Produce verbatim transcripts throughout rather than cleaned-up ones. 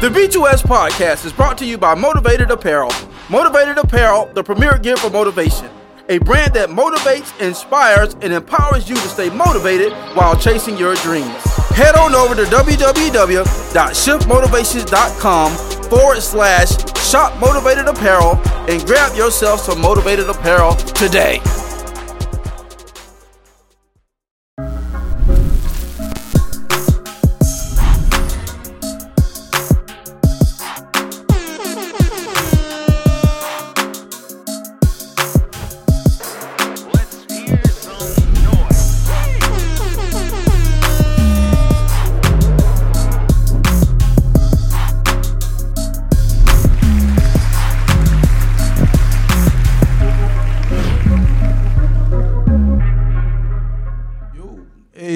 The B two S podcast is brought to you by Motivated Apparel. Motivated Apparel, the premier gear for motivation. A brand that motivates, inspires, and empowers you to stay motivated while chasing your dreams. Head on over to www.shiftmotivations.com forward slash shop motivated apparel and grab yourself some motivated apparel today.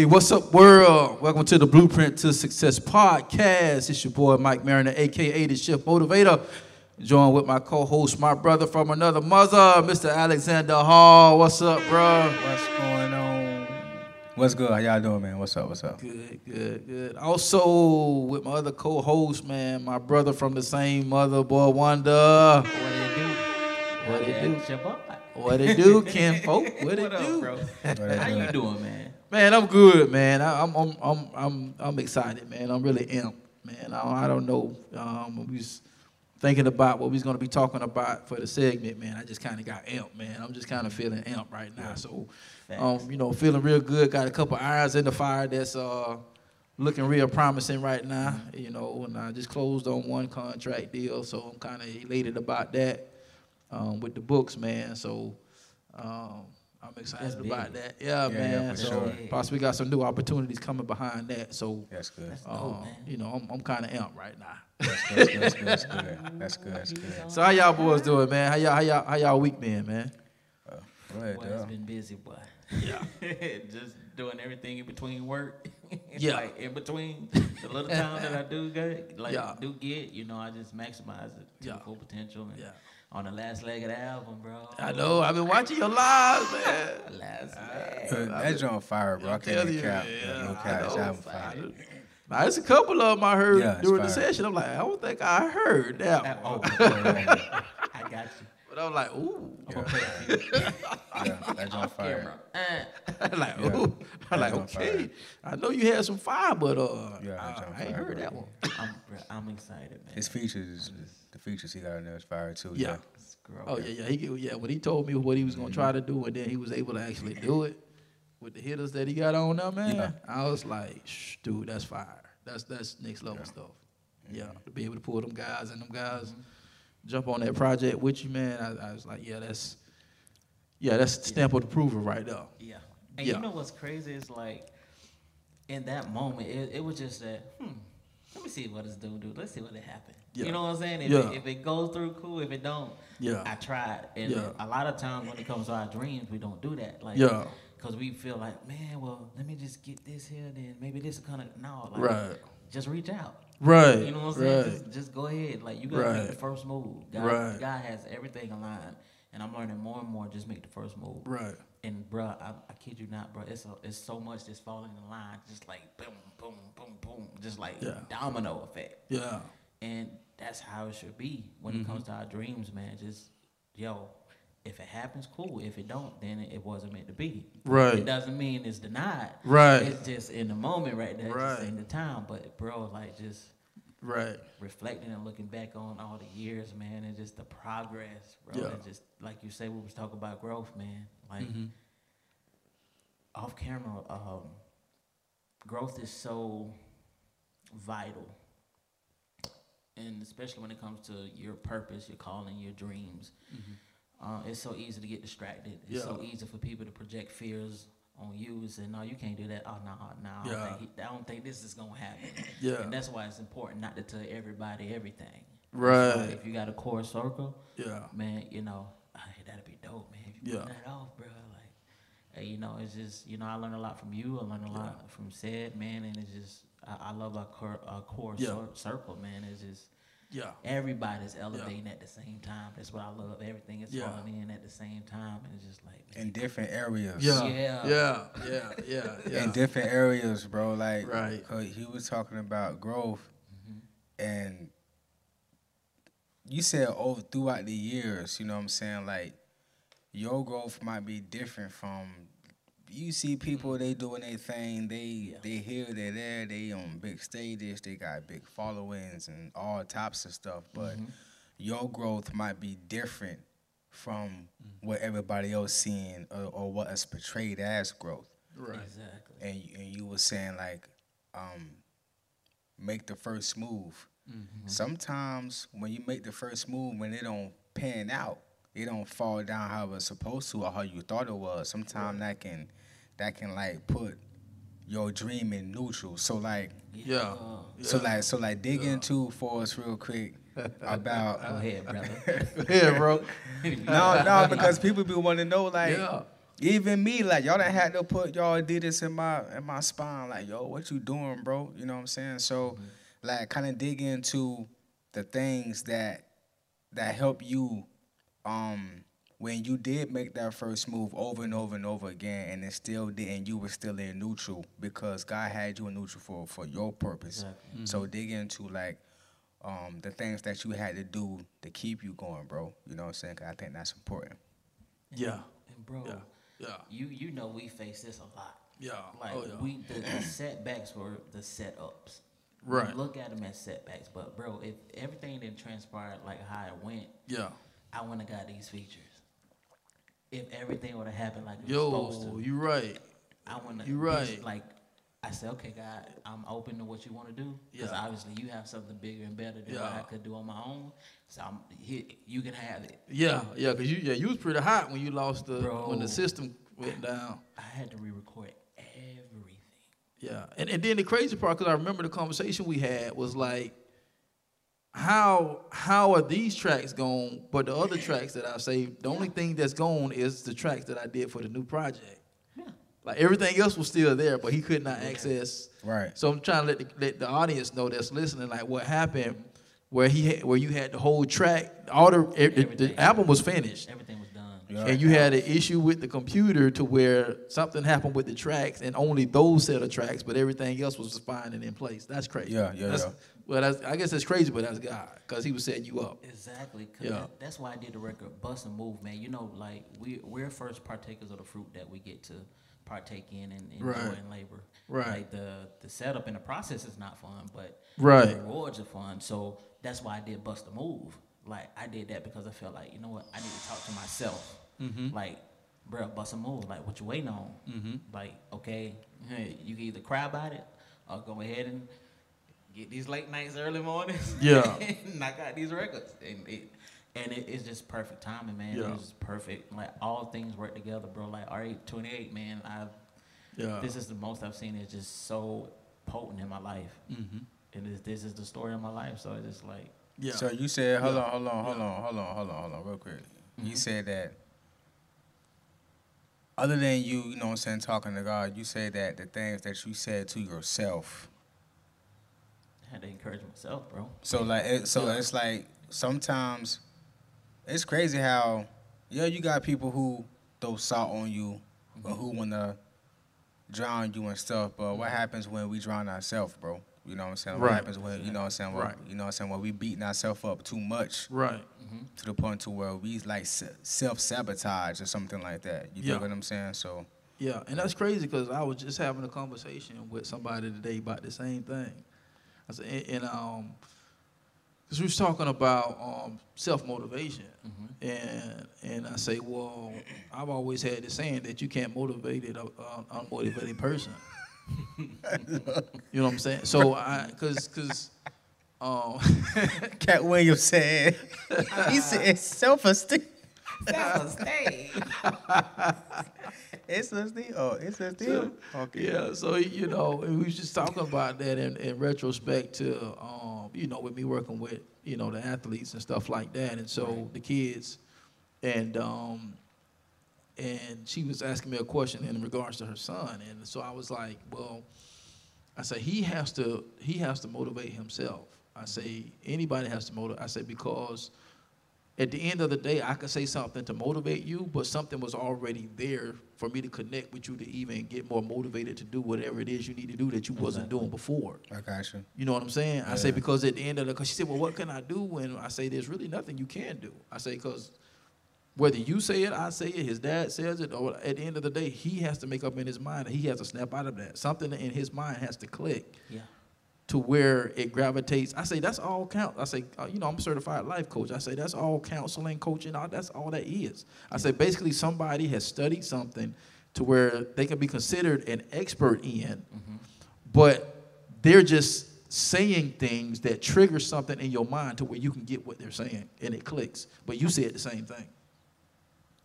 What's up, world? Welcome to the Blueprint to Success podcast. It's your boy, Mike Mariner, a k a the Shift Motivator, joined with my co-host, my brother from another mother, Mister Alexander Hall. What's up, bro? What's going on? What's good? How y'all doing, man? What's up? What's up? Good, good, good. Also, with my other co-host, man, my brother from the same mother, Boy Wonder. What it do? What it yeah, do? It's your boy. What it do, Ken folk? What it what up, do? Bro? What it How do? You doing, man? Man, I'm good, man. I, I'm, I'm, I'm, I'm, I'm excited, man. I'm really amped, man. I, I don't know. Um, we was thinking about what we was gonna be talking about for the segment, man. I just kind of got amped, man. I'm just kind of feeling amped right now. So, um, you know, feeling real good. Got a couple irons in the fire that's uh looking real promising right now. You know, and I just closed on one contract deal, so I'm kind of elated about that um, with the books, man. So. Um, I'm excited about that. Yeah, yeah man. Yeah, so sure. Possibly got some new opportunities coming behind that. So that's good. That's uh, dope, man. You know, I'm I'm kind of amped right now. That's good. That's good. That's good. That's good. That's good. So how y'all boys doing, man? How y'all how y'all how y'all week been, man? Uh, go ahead, boy, it's been busy, boy. Yeah. Just doing everything in between work. Yeah. Like in between the little time that I do get, like yeah. do get, you know, I just maximize it to yeah. the full potential. And yeah. On the last leg of the album, bro. I know. I've been watching your lives, man. Last leg. That joint on fire, bro. I can't even cap. Yeah, no cap. That album fire. Now, there's a couple of them I heard yeah, during fire. the session. I'm like, I don't think I heard that, that one. Oh, yeah. I got you. But I'm like, ooh. Yeah. I'm gonna yeah, that joint fire. I'm like, ooh. Yeah. I'm like, okay. Fire. I know you had some fire, but uh, yeah, uh I ain't fire, heard bro. that one. I'm, I'm excited, man. His features is... The features he got in there is fire too. Yeah. yeah. Oh yeah, yeah. He, yeah. When he told me what he was gonna mm-hmm. try to do, and then he was able to actually do it with the hitters that he got on there, man. Yeah. I was like, shh, dude, that's fire. That's that's next level yeah. stuff. Mm-hmm. Yeah. To be able to pull them guys and them guys mm-hmm. jump on that project with you, man. I, I was like, yeah, that's yeah, that's the stamp yeah. of approval right there. Yeah. And yeah. you know what's crazy is like in that moment, it, it was just that. Hmm. Let me see what this dude do. Let's see what it happened. Yeah. You know what I'm saying? If, yeah. it, if it goes through, cool. If it don't, yeah. I tried. And yeah. a lot of times when it comes to our dreams, we don't do that. Like, yeah. Because we feel like, man, well, let me just get this here, then maybe this is kind of, no. Like, right. Just reach out. Right. You know what I'm saying? Right. Just, just go ahead. Like, you got to right. make the first move. God, right. God has everything aligned. And I'm learning more and more, just make the first move. Right. And, bruh, I, I kid you not, bruh, it's, a, it's so much that's falling in line, just like boom, boom, boom, boom, just like yeah. domino effect. Yeah. And that's how it should be when mm-hmm. it comes to our dreams, man. Just, yo, if it happens, cool. If it don't, then it, it wasn't meant to be. Right. It doesn't mean it's denied. Right. It's just in the moment right there. Right. Just in the time. But, bro, like, just... Right. Reflecting and looking back on all the years, man, and just the progress, bro. Yeah. And just like you say, we was talking about growth, man. Like mm-hmm. off camera, um, growth is so vital, and especially when it comes to your purpose, your calling, your dreams. Mm-hmm. Uh, it's so easy to get distracted. It's yeah. so easy for people to project fears on you and say, no, you can't do that. Oh, no, no, yeah. I, don't think he, I don't think this is going to happen. Yeah. And that's why it's important not to tell everybody everything. Right. So if you got a core circle, yeah, man, you know, hey, that'd be dope, man. If you yeah. put that off, bro, like, hey, you know, it's just, you know, I learned a lot from you. I learned a lot yeah. from said, man, and it's just, I, I love our core, our core yeah. cir- circle, man. It's just, yeah, everybody's elevating yeah. at the same time. That's what I love. Everything is yeah. falling in at the same time, and it's just like man. in different areas. Yeah, yeah, yeah, yeah. yeah, yeah. In different areas, bro. Like, right. Cause he was talking about growth, mm-hmm. And you said, oh, throughout the years, you know what I'm saying? Like, your growth might be different from, you see people, they doing their thing, they yeah. they here, they there, they on big stages, they got big followings and all types of stuff, but mm-hmm. your growth might be different from mm-hmm. what everybody else seeing or, or what is portrayed as growth. Right. Exactly. And, and you were saying, like, um, make the first move. Mm-hmm. Sometimes when you make the first move, when it don't pan out, it don't fall down how it was supposed to or how you thought it was. Sometimes yeah. that can, that can like put your dream in neutral. So like, yeah. So yeah. like, so like, dig yeah. into for us real quick about. Go ahead, brother. Yeah, bro. no, no, because people be wanting to know like, yeah. even me like y'all done had to put y'all did this in my in my spine like yo what you doing, bro? You know what I'm saying? So mm-hmm. like kind of dig into the things that that help you. Um, when you did make that first move over and over and over again, and it still didn't, you were still in neutral because God had you in neutral for, for your purpose. Yeah. Mm-hmm. So dig into like um, the things that you had to do to keep you going, bro. You know what I'm saying? 'Cause I think that's important. Yeah. And bro, yeah. Yeah. you you know we face this a lot. Yeah. Like oh, yeah. we the, the setbacks were the setups. Right. We look at them as setbacks, but bro, if everything didn't transpire like how it went. Yeah. I wouldn't have got these features. If everything would have happened like it Yo, was supposed to. Yo, you right. I wouldn't have right. like, I said, okay, God, I'm open to what you want to do. Because yeah. obviously you have something bigger and better than yeah. what I could do on my own. So I'm, here, you can have it. Yeah, yeah, because you yeah, you was pretty hot when you lost the, Bro, when the system went down. I had to re-record everything. Yeah, and, and then the crazy part, because I remember the conversation we had was like, How how are these tracks gone, but the other tracks that I saved, the yeah. only thing that's gone is the tracks that I did for the new project. Yeah. Like, everything else was still there, but he could not access. Right. So I'm trying to let the, let the audience know that's listening, like, what happened where he had, where you had the whole track, all the, the, the album was finished. Everything was done. Yeah. And you had an issue with the computer to where something happened with the tracks and only those set of tracks, but everything else was just fine and in place. That's crazy. Yeah, yeah, that's, yeah. Well, that's, I guess that's crazy, but that's God, because he was setting you up. Exactly. Cause yeah. that, that's why I did the record Bust and Move, man. You know, like, we, we're first partakers of the fruit that we get to partake in and enjoy right. in labor. Right. Like, the, the setup and the process is not fun, but right. the rewards are fun. So that's why I did Bust and Move. Like, I did that because I felt like, you know what, I need to talk to myself. Mm-hmm. Like, bro, bust a move. Like, what you waiting on? Mm-hmm. Like, okay, hey, you can either cry about it or go ahead and get these late nights, early mornings. Yeah. Knock out these records. And it, and it, it's just perfect timing, man. Yeah. It was just perfect. Like, all things work together, bro. Like, R eight twenty-eight, man, I've, yeah. this is the most I've seen. It's just so potent in my life. Mm-hmm. And this, this is the story of my life. So it's just like. Yeah. So you said, hold yeah. on, hold on, hold yeah. on, hold on, hold on, hold on, real quick. Mm-hmm. You said that other than you, you know what I'm saying, talking to God, you said that the things that you said to yourself. I had to encourage myself, bro. So like, it, so yeah. it's like sometimes it's crazy how, yeah, you got people who throw salt on you, mm-hmm. or who want to drown you and stuff, but what happens when we drown ourselves, bro? You know what I'm saying? Right. What happens when, you know what I'm saying? Right. You know what I'm saying? When we beating ourselves up too much. Right. Mm-hmm. To the point to where we like self-sabotage or something like that. You yeah. know what I'm saying? So. Yeah, and that's crazy because I was just having a conversation with somebody today about the same thing. I said, and, and um, because we was talking about um, self-motivation. Mm-hmm. And and I say, well, I've always had this saying that you can't motivate an unmotivated person. You know what I'm saying? So I, cause, cause, um, Cat Williams said, he said, self-esteem. Self-esteem. It's a steal. Oh, it's a steal. So, okay. Yeah. So you know, and we was just talking about that in, in retrospect to, um, you know, with me working with, you know, the athletes and stuff like that, and so right. the kids, and um. And she was asking me a question in regards to her son, and so I was like, "Well, I say he has to he has to motivate himself. I say anybody has to motivate. I say because at the end of the day, I could say something to motivate you, but something was already there for me to connect with you to even get more motivated to do whatever it is you need to do that you wasn't doing before. I got you. You know what I'm saying? Yeah. I say, because at the end of the, because she said, well, what can I do? When I say, there's really nothing you can do. I say, because whether you say it, I say it, his dad says it, or at the end of the day, he has to make up in his mind that he has to snap out of that. Something in his mind has to click. Yeah. To where it gravitates. I say, that's all count. I say, you know, I'm a certified life coach. I say, that's all counseling, coaching, all, that's all that is. I say, basically, somebody has studied something to where they can be considered an expert in, mm-hmm. but they're just saying things that trigger something in your mind to where you can get what they're saying, and it clicks. But you said the same thing.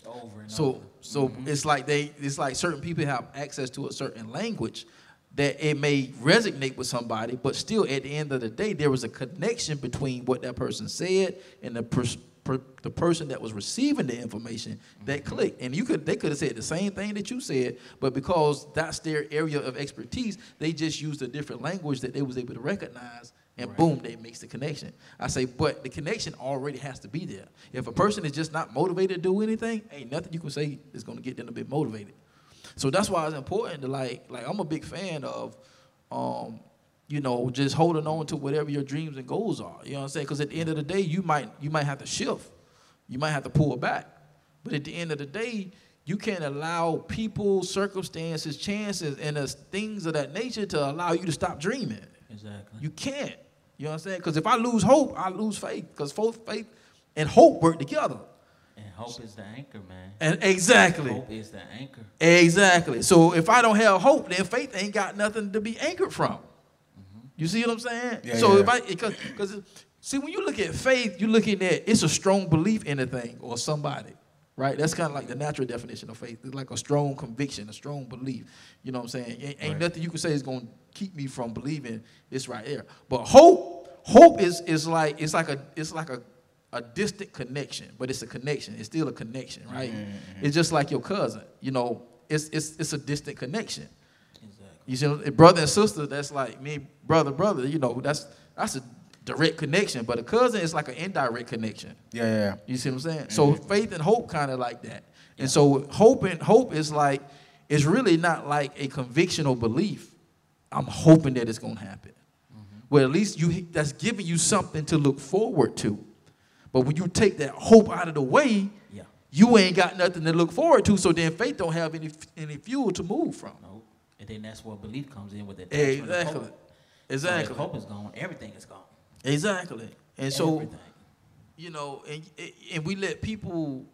Over and so, over. So mm-hmm. it's like they, it's like certain people have access to a certain language that it may resonate with somebody, but still at the end of the day, there was a connection between what that person said and the pers per the person that was receiving the information that mm-hmm. clicked. And you could, they could have said the same thing that you said, but because that's their area of expertise, they just used a different language that they was able to recognize, and right. boom, that makes the connection. I say, but the connection already has to be there. If a person is just not motivated to do anything, ain't nothing you can say is gonna get them a bit motivated. So that's why it's important to, like, like I'm a big fan of, um, you know, just holding on to whatever your dreams and goals are. You know what I'm saying? Because at the end of the day, you might, you might have to shift. You might have to pull back. But at the end of the day, you can't allow people, circumstances, chances, and uh, things of that nature to allow you to stop dreaming. Exactly. You can't. You know what I'm saying? Because if I lose hope, I lose faith. Because faith and hope work together. And hope is the anchor, man. And exactly. Hope is the anchor. Exactly. So if I don't have hope, then faith ain't got nothing to be anchored from. Mm-hmm. You see what I'm saying? Yeah, so yeah. if I, because, because, see, when you look at faith, you're looking at, it's a strong belief in a thing or somebody, right? That's kind of like the natural definition of faith. It's like a strong conviction, a strong belief. You know what I'm saying? Ain't right. nothing you can say is going to keep me from believing this right here. But hope, hope is is like it's like a it's like a a distant connection, but it's a connection. It's still a connection, right? Mm-hmm. It's just like your cousin, you know, it's it's it's a distant connection. Exactly. You see, brother and sister, that's like me, brother, brother, you know, that's that's a direct connection, but a cousin is like an indirect connection. Yeah, yeah. You see what I'm saying? Mm-hmm. So faith and hope kind of like that. Yeah. And so hope and hope is like, it's really not like a convictional belief. I'm hoping that it's gonna happen. Mm-hmm. Well, at least you that's giving you something to look forward to. But when you take that hope out of the way, yeah. you ain't got nothing to look forward to. So then faith don't have any any fuel to move from. Nope. And then that's where belief comes in with it. Exactly. Hope. Exactly. So hope is gone. Everything is gone. Exactly. And so, everything. you know, and and we let people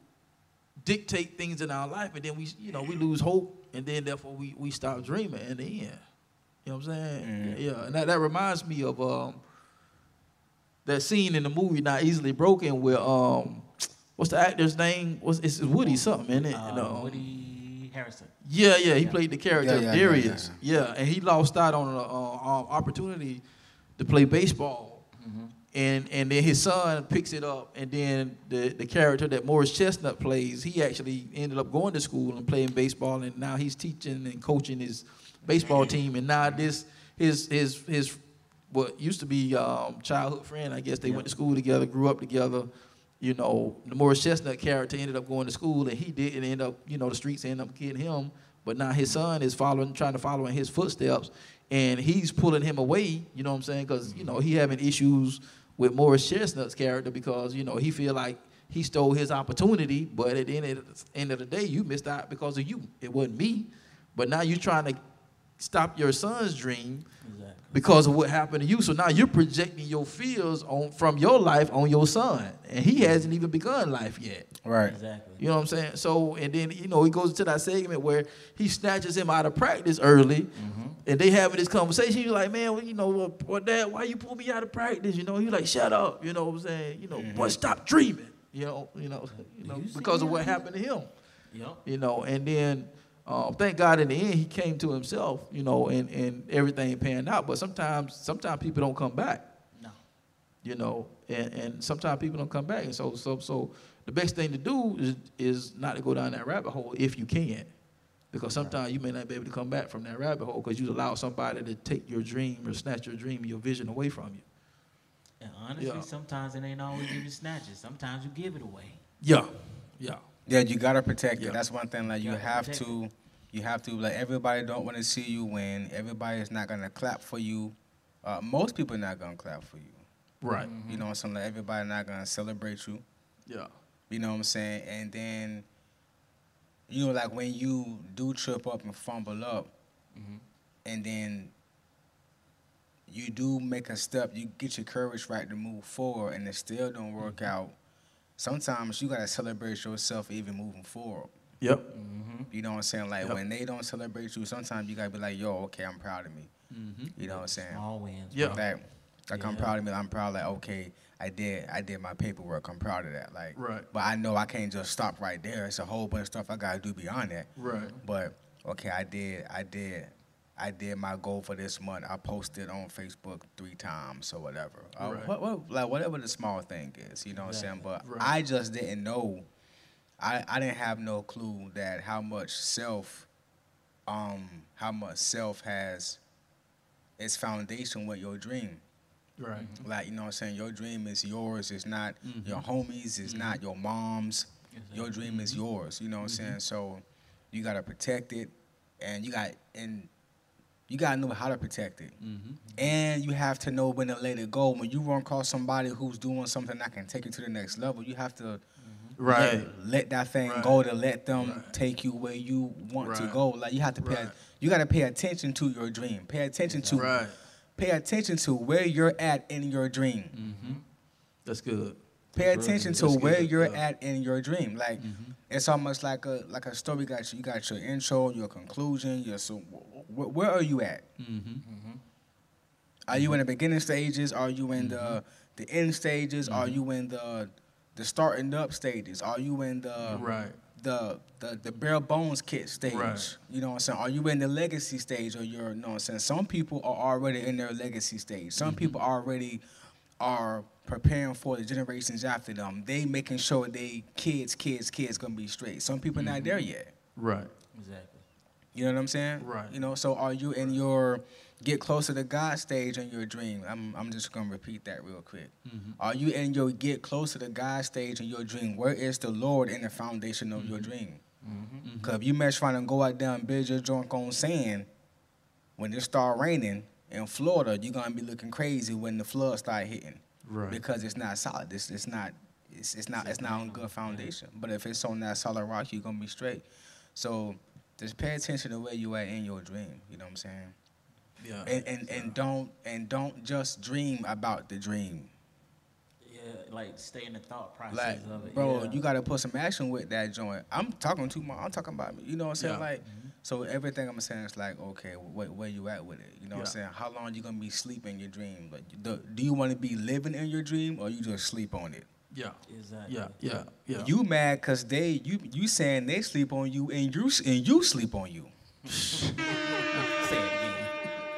dictate things in our life, and then we, you know, we lose hope, and then therefore we we stop dreaming in the end. You know what I'm saying? Mm-hmm. Yeah. And that, that reminds me of. Um, That scene in the movie Not Easily Broken where, um, what's the actor's name? What's, it's Woody something, isn't it? Uh, no. Woody Harrison. Yeah, yeah, he yeah. played the character yeah, yeah, Darius. Yeah, yeah. yeah, and he lost out on an uh, opportunity to play baseball. Mm-hmm. And and then his son picks it up, and then the, the character that Morris Chestnut plays, he actually ended up going to school and playing baseball, and now he's teaching and coaching his baseball team, and now this, his, his, his, what used to be um, childhood friend, I guess they yeah. went to school together, grew up together. You know, the Morris Chestnut character ended up going to school, and he didn't end up, you know, the streets ended up getting him. But now his son is following, trying to follow in his footsteps, and he's pulling him away, you know what I'm saying? Because, you know, he having issues with Morris Chestnut's character because, you know, he feel like he stole his opportunity, but at the end of the, end of the day, you missed out because of you. It wasn't me. But now you're trying to stop your son's dream exactly. because of what happened to you. So now you're projecting your fears on from your life on your son, and he hasn't even begun life yet. Right. Exactly. You know what I'm saying? So, and then, you know, he goes into that segment where he snatches him out of practice early, mm-hmm. and they having this conversation. You're like, man, well, you know, well, well, Dad, why you pull me out of practice? You know, he's like, shut up. You know what I'm saying? You know, mm-hmm. boy, stop dreaming. You know, you know, you know, you because of what happened to him. Yep. You know, and then. Uh, thank God in the end he came to himself, you know, and, and everything panned out. But sometimes sometimes people don't come back. No. You know, and, and sometimes people don't come back. And so so so the best thing to do is, is not to go down that rabbit hole if you can. Because sometimes you may not be able to come back from that rabbit hole because you allow somebody to take your dream or snatch your dream, your vision away from you. And honestly, yeah. sometimes it ain't always even snatches. Sometimes you give it away. Yeah, yeah, yeah. You gotta protect yeah. it. That's one thing. Like you, you have to, it. you have to. Like everybody don't want to see you win. Everybody is not gonna clap for you. Uh, most people are not gonna clap for you. Right. Mm-hmm. You know what I'm saying? Like everybody not gonna celebrate you. Yeah. You know what I'm saying? And then, you know, like when you do trip up and fumble up, mm-hmm. and then. You do make a step, you get your courage right to move forward, and it still don't work mm-hmm. out. Sometimes you gotta celebrate yourself even moving forward. Yep. Mm-hmm. You know what I'm saying? Like yep. when they don't celebrate you, sometimes you gotta be like, yo, okay, I'm proud of me. Mm-hmm. You know what I'm saying? Small wins. Yep. Like, like yeah. I'm proud of me. I'm proud, like, okay, I did I did my paperwork. I'm proud of that. Like, right. But I know I can't just stop right there. It's a whole bunch of stuff I gotta do beyond that. Right. But okay, I did, I did. I did my goal for this month. I posted on Facebook three times or whatever. Right. Uh, what, what, like whatever the small thing is, you know what yeah. I'm saying? But right. I just didn't know. I, I didn't have no clue that how much self, um, how much self has its foundation with your dream. Right. Like, you know what I'm saying? Your dream is yours. It's not mm-hmm. your homies. It's mm-hmm. not your mom's. Exactly. Your dream mm-hmm. is yours. You know what mm-hmm. I'm saying? So you got to protect it, and you got and. You gotta know how to protect it, mm-hmm. and you have to know when to let it go. When you run across somebody who's doing something that can take you to the next level, you have to mm-hmm. right let, let that thing right. go to let them right. take you where you want right. to go. Like you have to pay, right. you gotta pay attention to your dream. Pay attention to, right. pay attention to where you're at in your dream. Mm-hmm. That's good. Pay That's attention good. to That's where good. you're yeah. at in your dream. Like mm-hmm. it's almost like a like a story. Got you. You got your intro, your conclusion, your so. Where are you at? Mm-hmm. Mm-hmm. Are you in the beginning stages? Are you in mm-hmm. the the end stages? Mm-hmm. Are you in the the starting up stages? Are you in the right. the, the the bare bones kit stage? Right. You know what I'm saying? Are you in the legacy stage or your you know what I'm saying? Some people are already in their legacy stage. Some mm-hmm. people already are preparing for the generations after them. They making sure they kids, kids, kids gonna be straight. Some people mm-hmm. not there yet. Right. Exactly. You know what I'm saying? Right. You know, so are you in your get closer to God stage in your dream? I'm I'm just gonna repeat that real quick. Mm-hmm. Are you in your get closer to God stage in your dream? Where is the Lord in the foundation of mm-hmm. your dream? Mm-hmm. Cause if you mess trying to go out there and build your junk on sand, when it start raining in Florida, you're gonna be looking crazy when the flood start hitting. Right. Because it's not solid. It's it's not it's it's not it's not on good foundation. But if it's on that solid rock, you're gonna be straight. So just pay attention to where you at in your dream. You know what I'm saying? Yeah. And and, so. and don't and don't just dream about the dream. Yeah, like stay in the thought process like, of it. Bro, yeah. you gotta put some action with that joint. I'm talking to my I'm talking about me. You know what I'm saying? Yeah. Like mm-hmm. so everything I'm saying is like, okay, where, where you at with it? You know yeah. what I'm saying? How long you gonna be sleeping in your dream? Like do, do you wanna be living in your dream or you just sleep on it? Yeah. Exactly. Yeah. Yeah. Yeah. You mad because they you you saying they sleep on you and you and you sleep on you. Say it again.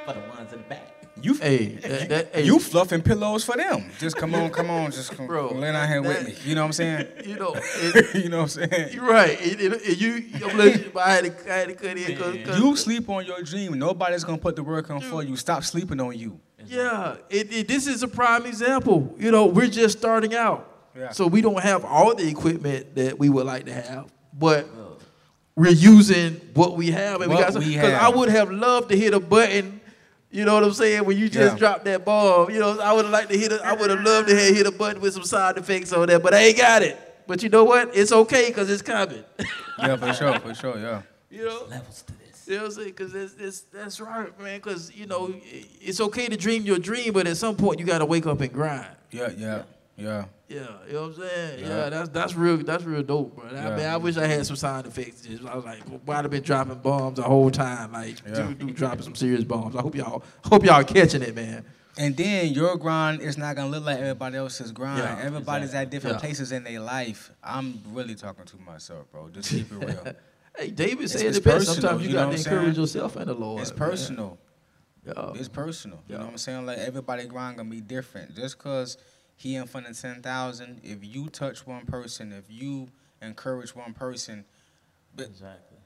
For the ones in the back. You hey, that, that, hey. you fluffing pillows for them. Just come on, come on, just come Bro, lay down here that, with me. You know what I'm saying? You know. It, you know what I'm saying? You're right. It, it, it, you you I had to, I had to cut in. Cause, cause, you sleep on your dream. Nobody's gonna put the work on Dude. for you. Stop sleeping on you. Yeah. It, it, this is a prime example. You know, we're just starting out. Yeah. So we don't have all the equipment that we would like to have, but oh. we're using what we have. And what we got some, we have. Because I would have loved to hit a button, you know what I'm saying, when you just yeah. dropped that ball. You know, I would have liked to hit a, I would have loved to have hit a button with some side effects on that, but I ain't got it. But you know what? It's okay because it's coming. yeah, for sure, for sure, yeah. You know? Levels to this. You know what I'm saying? Because that's, that's, that's right, man, because, you know, it's okay to dream your dream, but at some point you got to wake up and grind. Yeah, yeah. Yeah. Yeah, you know what I'm saying? Yeah, yeah that's that's real that's real dope, bro. Yeah. I mean, I wish I had some side effects. I was like, why have been dropping bombs the whole time? Like, yeah. dude, dude dropping some serious bombs. I hope y'all hope y'all catching it, man. And then your grind is not gonna look like everybody else's grind. Yeah, Everybody's exactly. at different yeah. places in their life. I'm really talking to myself, bro. Just keep it real. Hey, David said it's, it's the best. Sometimes you, you gotta encourage yourself and the Lord. It's personal. Yeah. It's personal. Yeah. You know what I'm saying? Like everybody grind gonna be different. Just cause He in front of ten thousand. If you touch one person, if you encourage one person, exactly.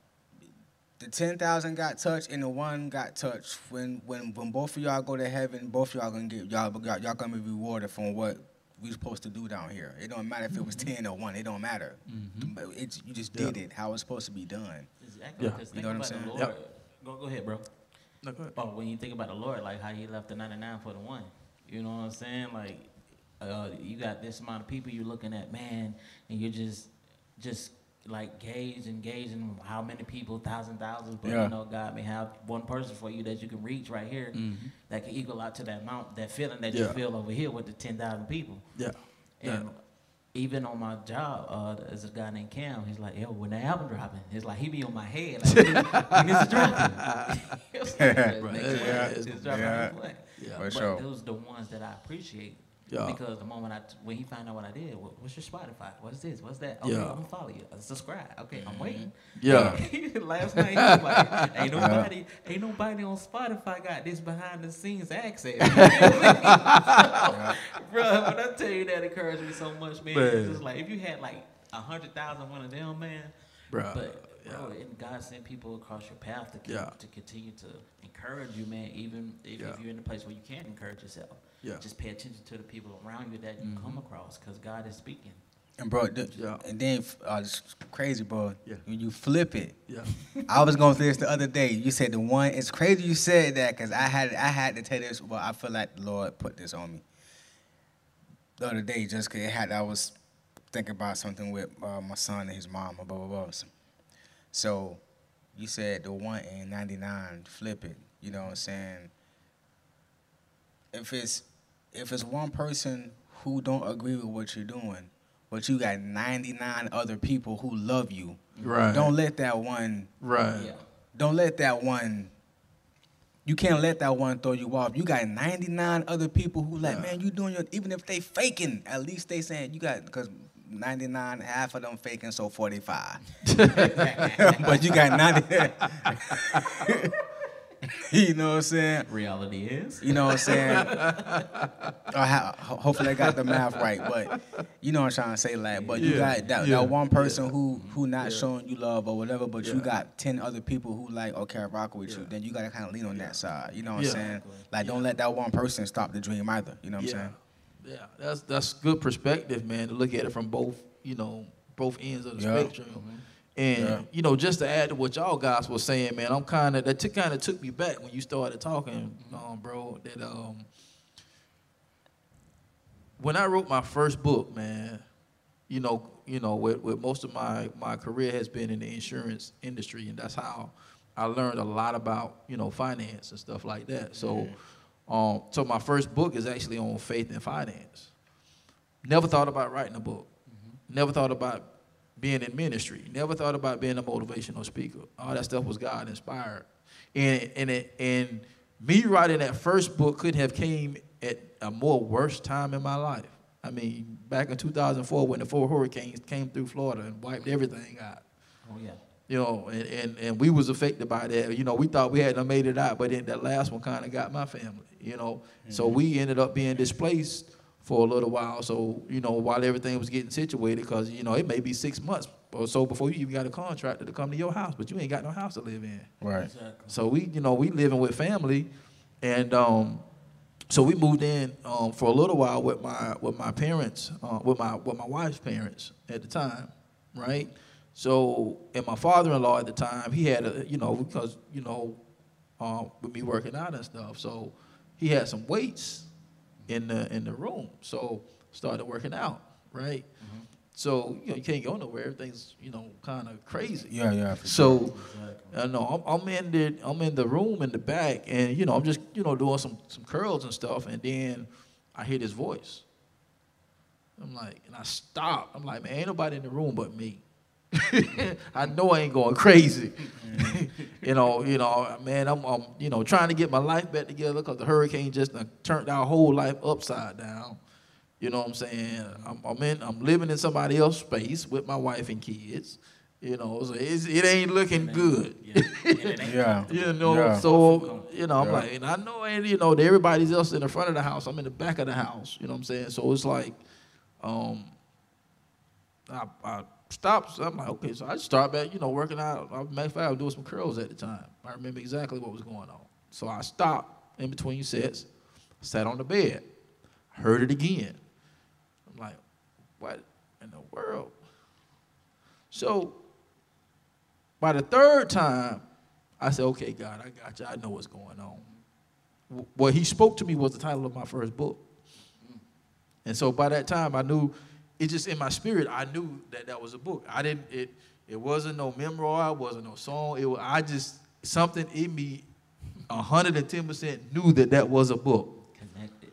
the ten thousand got touched and the one got touched. When when when both of y'all go to heaven, both of y'all gonna get y'all y'all gonna be rewarded from what we supposed to do down here. It don't matter if it was ten or one. It don't matter. Mm-hmm. But it's you just did yeah. it how it's supposed to be done. Exactly. Yeah. You know what I'm saying? Lord, yep. Go go ahead, bro. No, go ahead. Oh, when you think about the Lord, like how He left the ninety-nine for the one. You know what I'm saying? Like uh, you got this amount of people you're looking at, man, and you're just just. like gauge and gauge and how many people, thousand, thousands, but yeah. you know, God may have one person for you that you can reach right here mm-hmm. that can equal out to that amount, that feeling that yeah. you feel over here with the ten thousand people. Yeah. And yeah. even on my job, uh, there's a guy named Cam, he's like, yo, when that album dropping, it's like he be on my head. Like, when it's dropping. It's dropping. But sure. those are the ones that I appreciate. Yeah. Because the moment I, when he found out what I did, what, what's your Spotify? What's this? What's that? Okay, yeah. I'm going to follow you. I'll subscribe. Okay, I'm waiting. Yeah. Last night, he was like, ain't nobody, yeah. ain't nobody on Spotify got this behind the scenes access. You know what I mean? So, bro, when I tell you that, encouraged me so much, man. man. It's just like, if you had like one hundred thousand one of them, man. Bro. But, bro, yeah. and God sent people across your path to, keep, yeah. to continue to encourage you, man, even if, yeah. if you're in a place where you can't encourage yourself. Yeah. Just pay attention to the people around you that you mm-hmm. come across, because God is speaking. And bro, the, yeah. and then uh, it's crazy, bro. Yeah. When you flip it, yeah. I was going through this the other day. You said the one. It's crazy you said that, because I had I had to tell this. Well, I feel like the Lord put this on me the other day, just because it had. I was thinking about something with uh, my son and his mom, blah blah blah. So you said the one and ninety-nine. Flip it. You know what I'm saying? If it's if it's one person who don't agree with what you're doing, but you got ninety-nine other people who love you, right. don't let that one. Right. Yeah. Don't let that one. You can't let that one throw you off. You got ninety-nine other people who like, yeah. man, you doing your. Even if they faking, at least they saying you got because. ninety-nine, half of them faking, so forty-five. But you got ninety. You know what I'm saying? Reality is. You know what I'm saying? Or how, hopefully I got the math right, but you know what I'm trying to say, like, but you yeah, got that, yeah, that one person yeah. who who not yeah. showing you love or whatever, but yeah. you got ten other people who like, okay, I rock with yeah. you, then you got to kind of lean on yeah. that side. You know what yeah. I'm saying? Like, don't yeah. let that one person stop the dream either. You know what yeah. I'm saying? Yeah, that's that's good perspective, man, to look at it from both, you know, both ends of the yeah. spectrum. Mm-hmm. And, yeah. you know, just to add to what y'all guys were saying, man, I'm kind of, that kind of took me back when you started talking, um, bro, that um, when I wrote my first book, man, you know, you know, with, with most of my, my career has been in the insurance industry, and that's how I learned a lot about, you know, finance and stuff like that. So, yeah. um, so my first book is actually on faith and finance. Never thought about writing a book. Mm-hmm. Never thought about being in ministry, never thought about being a motivational speaker. All that stuff was God inspired, and and it, and me writing that first book couldn't have came at a more worse time in my life. I mean, back in two thousand four when the four hurricanes came through Florida and wiped everything out. Oh yeah. You know, and and, and we was affected by that. You know, we thought we hadn't made it out, but then that last one kind of got my family. You know, mm-hmm. so we ended up being displaced for a little while, so, you know, while everything was getting situated, because, you know, it may be six months or so before you even got a contractor to come to your house, but you ain't got no house to live in. Right. Exactly. So we, you know, we living with family, and um, so we moved in um, for a little while with my with my parents, uh, with my with my wife's parents at the time, right? So, and my father-in-law at the time, he had a, you know, because, you know, um, with me working out and stuff, so he had some weights in the in the room, so started working out, right? Mm-hmm. So you know you can't go nowhere. Everything's you know kind of crazy. Yeah, yeah. For so sure. Exactly. I know I'm, I'm in the I'm in the room in the back, and you know I'm just you know doing some some curls and stuff, and then I hear this voice. I'm like, and I stop. I'm like, man, ain't nobody in the room but me. I know I ain't going crazy. you know, you know, man, I'm, I'm, you know, trying to get my life back together because the hurricane just turned our whole life upside down. You know what I'm saying? I'm, I'm in, I'm living in somebody else's space with my wife and kids. You know, so it's, it ain't looking good. Yeah. yeah. You know, yeah. so you know, I'm yeah. like, and I know, and you know, everybody's else in the front of the house. I'm in the back of the house. You know what I'm saying? So it's like, um, I. I stopped. So I'm like, okay, so I just started back, you know, working out. I matter of fact, I was doing some curls at the time. I remember exactly what was going on. So I stopped in between sets, sat on the bed, heard it again. I'm like, what in the world? So by the third time, I said, okay, God, I got you. I know what's going on. What he spoke to me was the title of my first book. And so by that time, I knew, it just in my spirit, I knew that that was a book. I didn't, it it wasn't no memoir, it wasn't no song. It was, I just, something in me, one hundred ten percent knew that that was a book. Connected.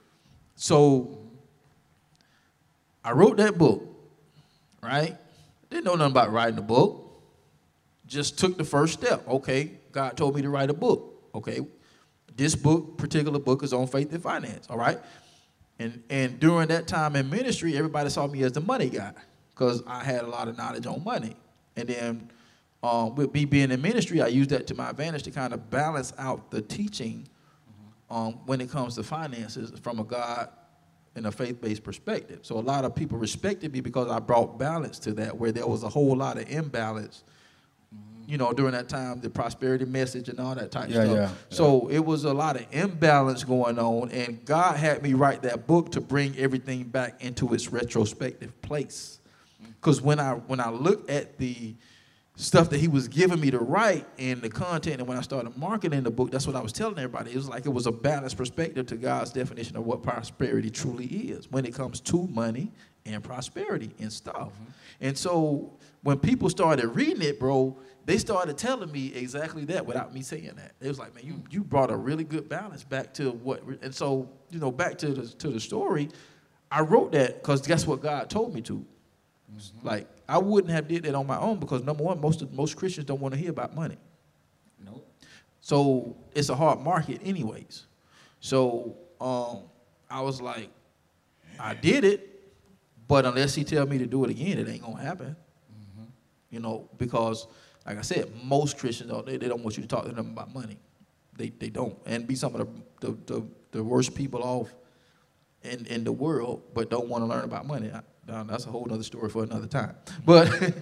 So I wrote that book, right? Didn't know nothing about writing a book. Just took the first step. Okay, God told me to write a book. Okay, this book, particular book, is on faith and finance, all right? And and during that time in ministry, everybody saw me as the money guy because I had a lot of knowledge on money. And then um, with me being in ministry, I used that to my advantage to kind of balance out the teaching um, when it comes to finances from a God and a faith-based perspective. So a lot of people respected me because I brought balance to that, where there was a whole lot of imbalance, you know, during that time, the prosperity message and all that type yeah, of stuff. Yeah, yeah. So it was a lot of imbalance going on, and God had me write that book to bring everything back into its retrospective place. Because when I when I looked at the stuff that he was giving me to write and the content, and when I started marketing the book, that's what I was telling everybody. It was like it was a balanced perspective to God's definition of what prosperity truly is when it comes to money and prosperity and stuff. Mm-hmm. And so when people started reading it, bro, they started telling me exactly that without me saying that. It was like, man, you you brought a really good balance back to what, and so, you know, back to the to the story, I wrote that because that's what God told me to. Mm-hmm. Like, I wouldn't have did that on my own because, number one, most of, most Christians don't want to hear about money. Nope. So it's a hard market anyways. So um, I was like, I did it, but unless he tell me to do it again, it ain't gonna happen. Mm-hmm. You know, because like I said, most Christians, they, they don't want you to talk to them about money. They they don't. And be some of the the, the, the worst people off in, in the world, but don't want to learn about money. I, that's a whole other story for another time. But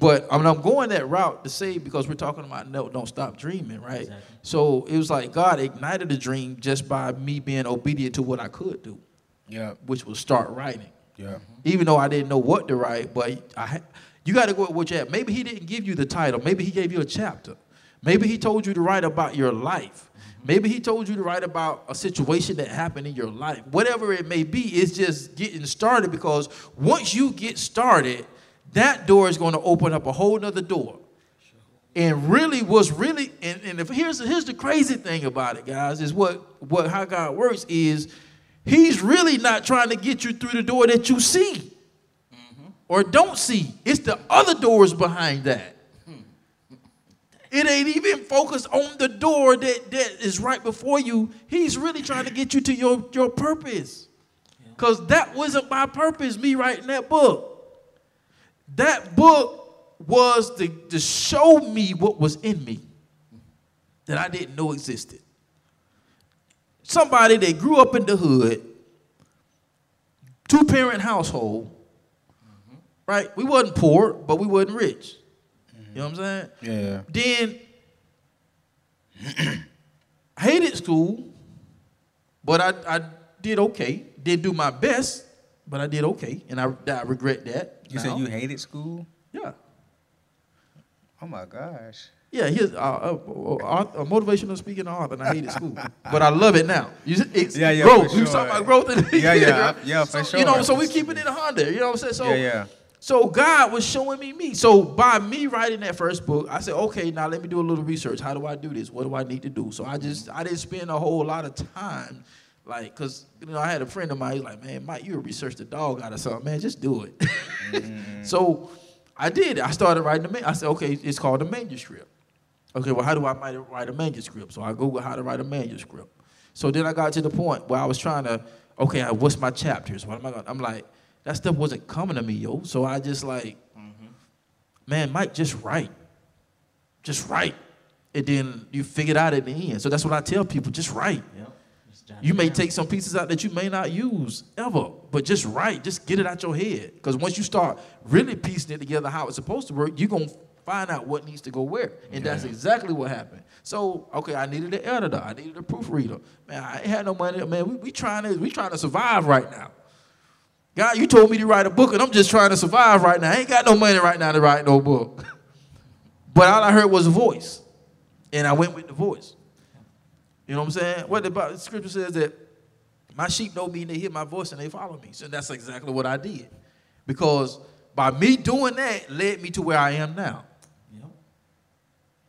but I mean, I'm going that route to say, because we're talking about no, don't stop dreaming, right? Exactly. So it was like God ignited the dream just by me being obedient to what I could do, yeah, which was start writing. Yeah. Even though I didn't know what to write, but I, you got to go with what you have. Maybe he didn't give you the title. Maybe he gave you a chapter. Maybe he told you to write about your life. Maybe he told you to write about a situation that happened in your life. Whatever it may be, it's just getting started, because once you get started, that door is going to open up a whole nother door. And really was really, and, and if, here's, here's the crazy thing about it, guys, is what, what how God works is, he's really not trying to get you through the door that you see mm-hmm. or don't see. It's the other doors behind that. Mm-hmm. It ain't even focused on the door that, that is right before you. He's really trying to get you to your, your purpose. Because yeah. that wasn't my purpose, me writing that book. That book was to, to show me what was in me that I didn't know existed. Somebody that grew up in the hood, two-parent household, mm-hmm. right? We wasn't poor, but we wasn't rich. Mm-hmm. You know what I'm saying? Yeah. Then, hated school, but I, I did okay. Did do my best, but I did okay, and I, I regret that. You now. Said you hated school? Yeah. Oh, my gosh. Yeah, he's a uh, uh, uh, motivational speaking author, and I hated school, but I love it now. You, it's yeah, yeah, growth. Sure. You talking about growth? In the yeah, year, yeah, I, yeah, for so, sure. You know, so we keep it in a Honda. You know what I'm saying? So, yeah, yeah. So God was showing me me. So by me writing that first book, I said, okay, now let me do a little research. How do I do this? What do I need to do? So I just, I didn't spend a whole lot of time, like, cause you know I had a friend of mine. He's like, man, Mike, you researched the dog out of something, man. Just do it. Mm-hmm. So I did. I started writing the. I said, okay, it's called the manuscript. Okay, well, how do I write a manuscript? So I Googled how to write a manuscript. So then I got to the point where I was trying to, okay, what's my chapters? What am I gonna, I'm like, that stuff wasn't coming to me, yo. So I just like, mm-hmm. man, Mike, just write. Just write. And then you figure it out at the end. So that's what I tell people, just write. Yep. You may take some pieces out that you may not use ever, but just write. Just get it out your head. Because once you start really piecing it together how it's supposed to work, you're going to find out what needs to go where. And yeah. That's exactly what happened. So, okay, I needed an editor. I needed a proofreader. Man, I ain't had no money. Man, we, we, trying to, we trying to survive right now. God, you told me to write a book, and I'm just trying to survive right now. I ain't got no money right now to write no book. But all I heard was a voice, and I went with the voice. You know what I'm saying? What the scripture says that my sheep know me, and they hear my voice, and they follow me. So that's exactly what I did. Because by me doing that led me to where I am now. Yep.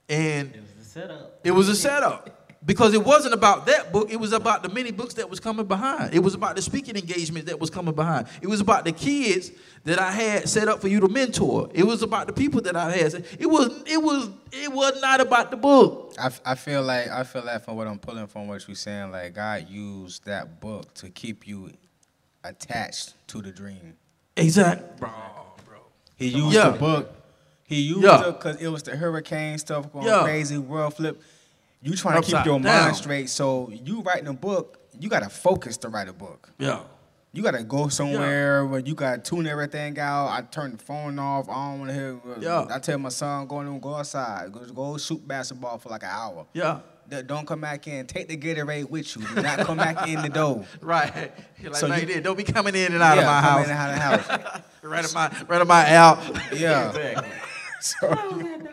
And it was a setup. It was a setup. Because it wasn't about that book. It was about the many books that was coming behind. It was about the speaking engagement that was coming behind. It was about the kids that I had set up for you to mentor. It was about the people that I had. It was it was, it was not about the book. I, I feel like I feel like from what I'm pulling from what you're saying, like God used that book to keep you attached to the dream. Exactly. Bro, bro. He used yeah. the book. He used yeah. it because it was the hurricane stuff going yeah. crazy, world flip. You trying Upside to keep your down. mind straight, so you writing a book, you got to focus to write a book. Yeah. You got to go somewhere yeah. where you got to tune everything out. I turn the phone off. I don't want to hear. Yeah. I tell my son, go, in, go outside. Go, go shoot basketball for like an hour. Yeah. Don't come back in. Take the Gatorade with you. Do not come back in the door. Right. Like, so like you did. Don't be coming in and out yeah, of my house. Yeah, coming in and out of the house. right in my, right in my out. Yeah. Exactly. So, oh, man, no.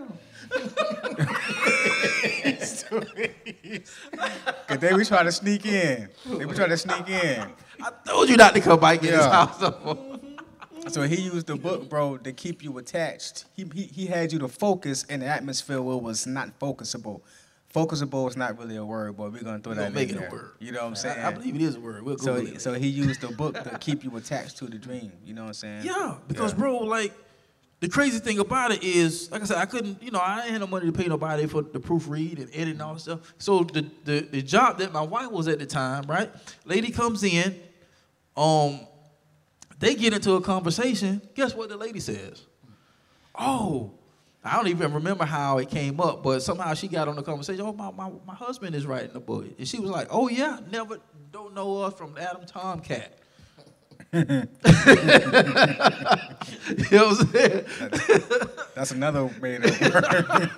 Cause they be trying to sneak in. They be trying to sneak in. I told you not to come by and get yeah. his house. So he used the book, bro, to keep you attached. He, he he had you to focus in the atmosphere where it was not focusable. Focusable is not really a word, but we're gonna throw we're that gonna in make there. It a word. You know what I'm saying? I, I believe it is a word. We'll so it so he used the book to keep you attached to the dream. You know what I'm saying? Yeah, because yeah. bro, like. The crazy thing about it is, like I said, I couldn't, you know, I didn't have no money to pay nobody for the proofread and edit and all that stuff. So the, the, the job that my wife was at the time, right? Lady comes in, um, they get into a conversation. Guess what the lady says? Oh, I don't even remember how it came up, but somehow she got on the conversation. Oh, my, my, my husband is writing a book. And she was like, oh, yeah, never, don't know us from Adam Tomcat. You know what I'm saying? That's, that's another made up word.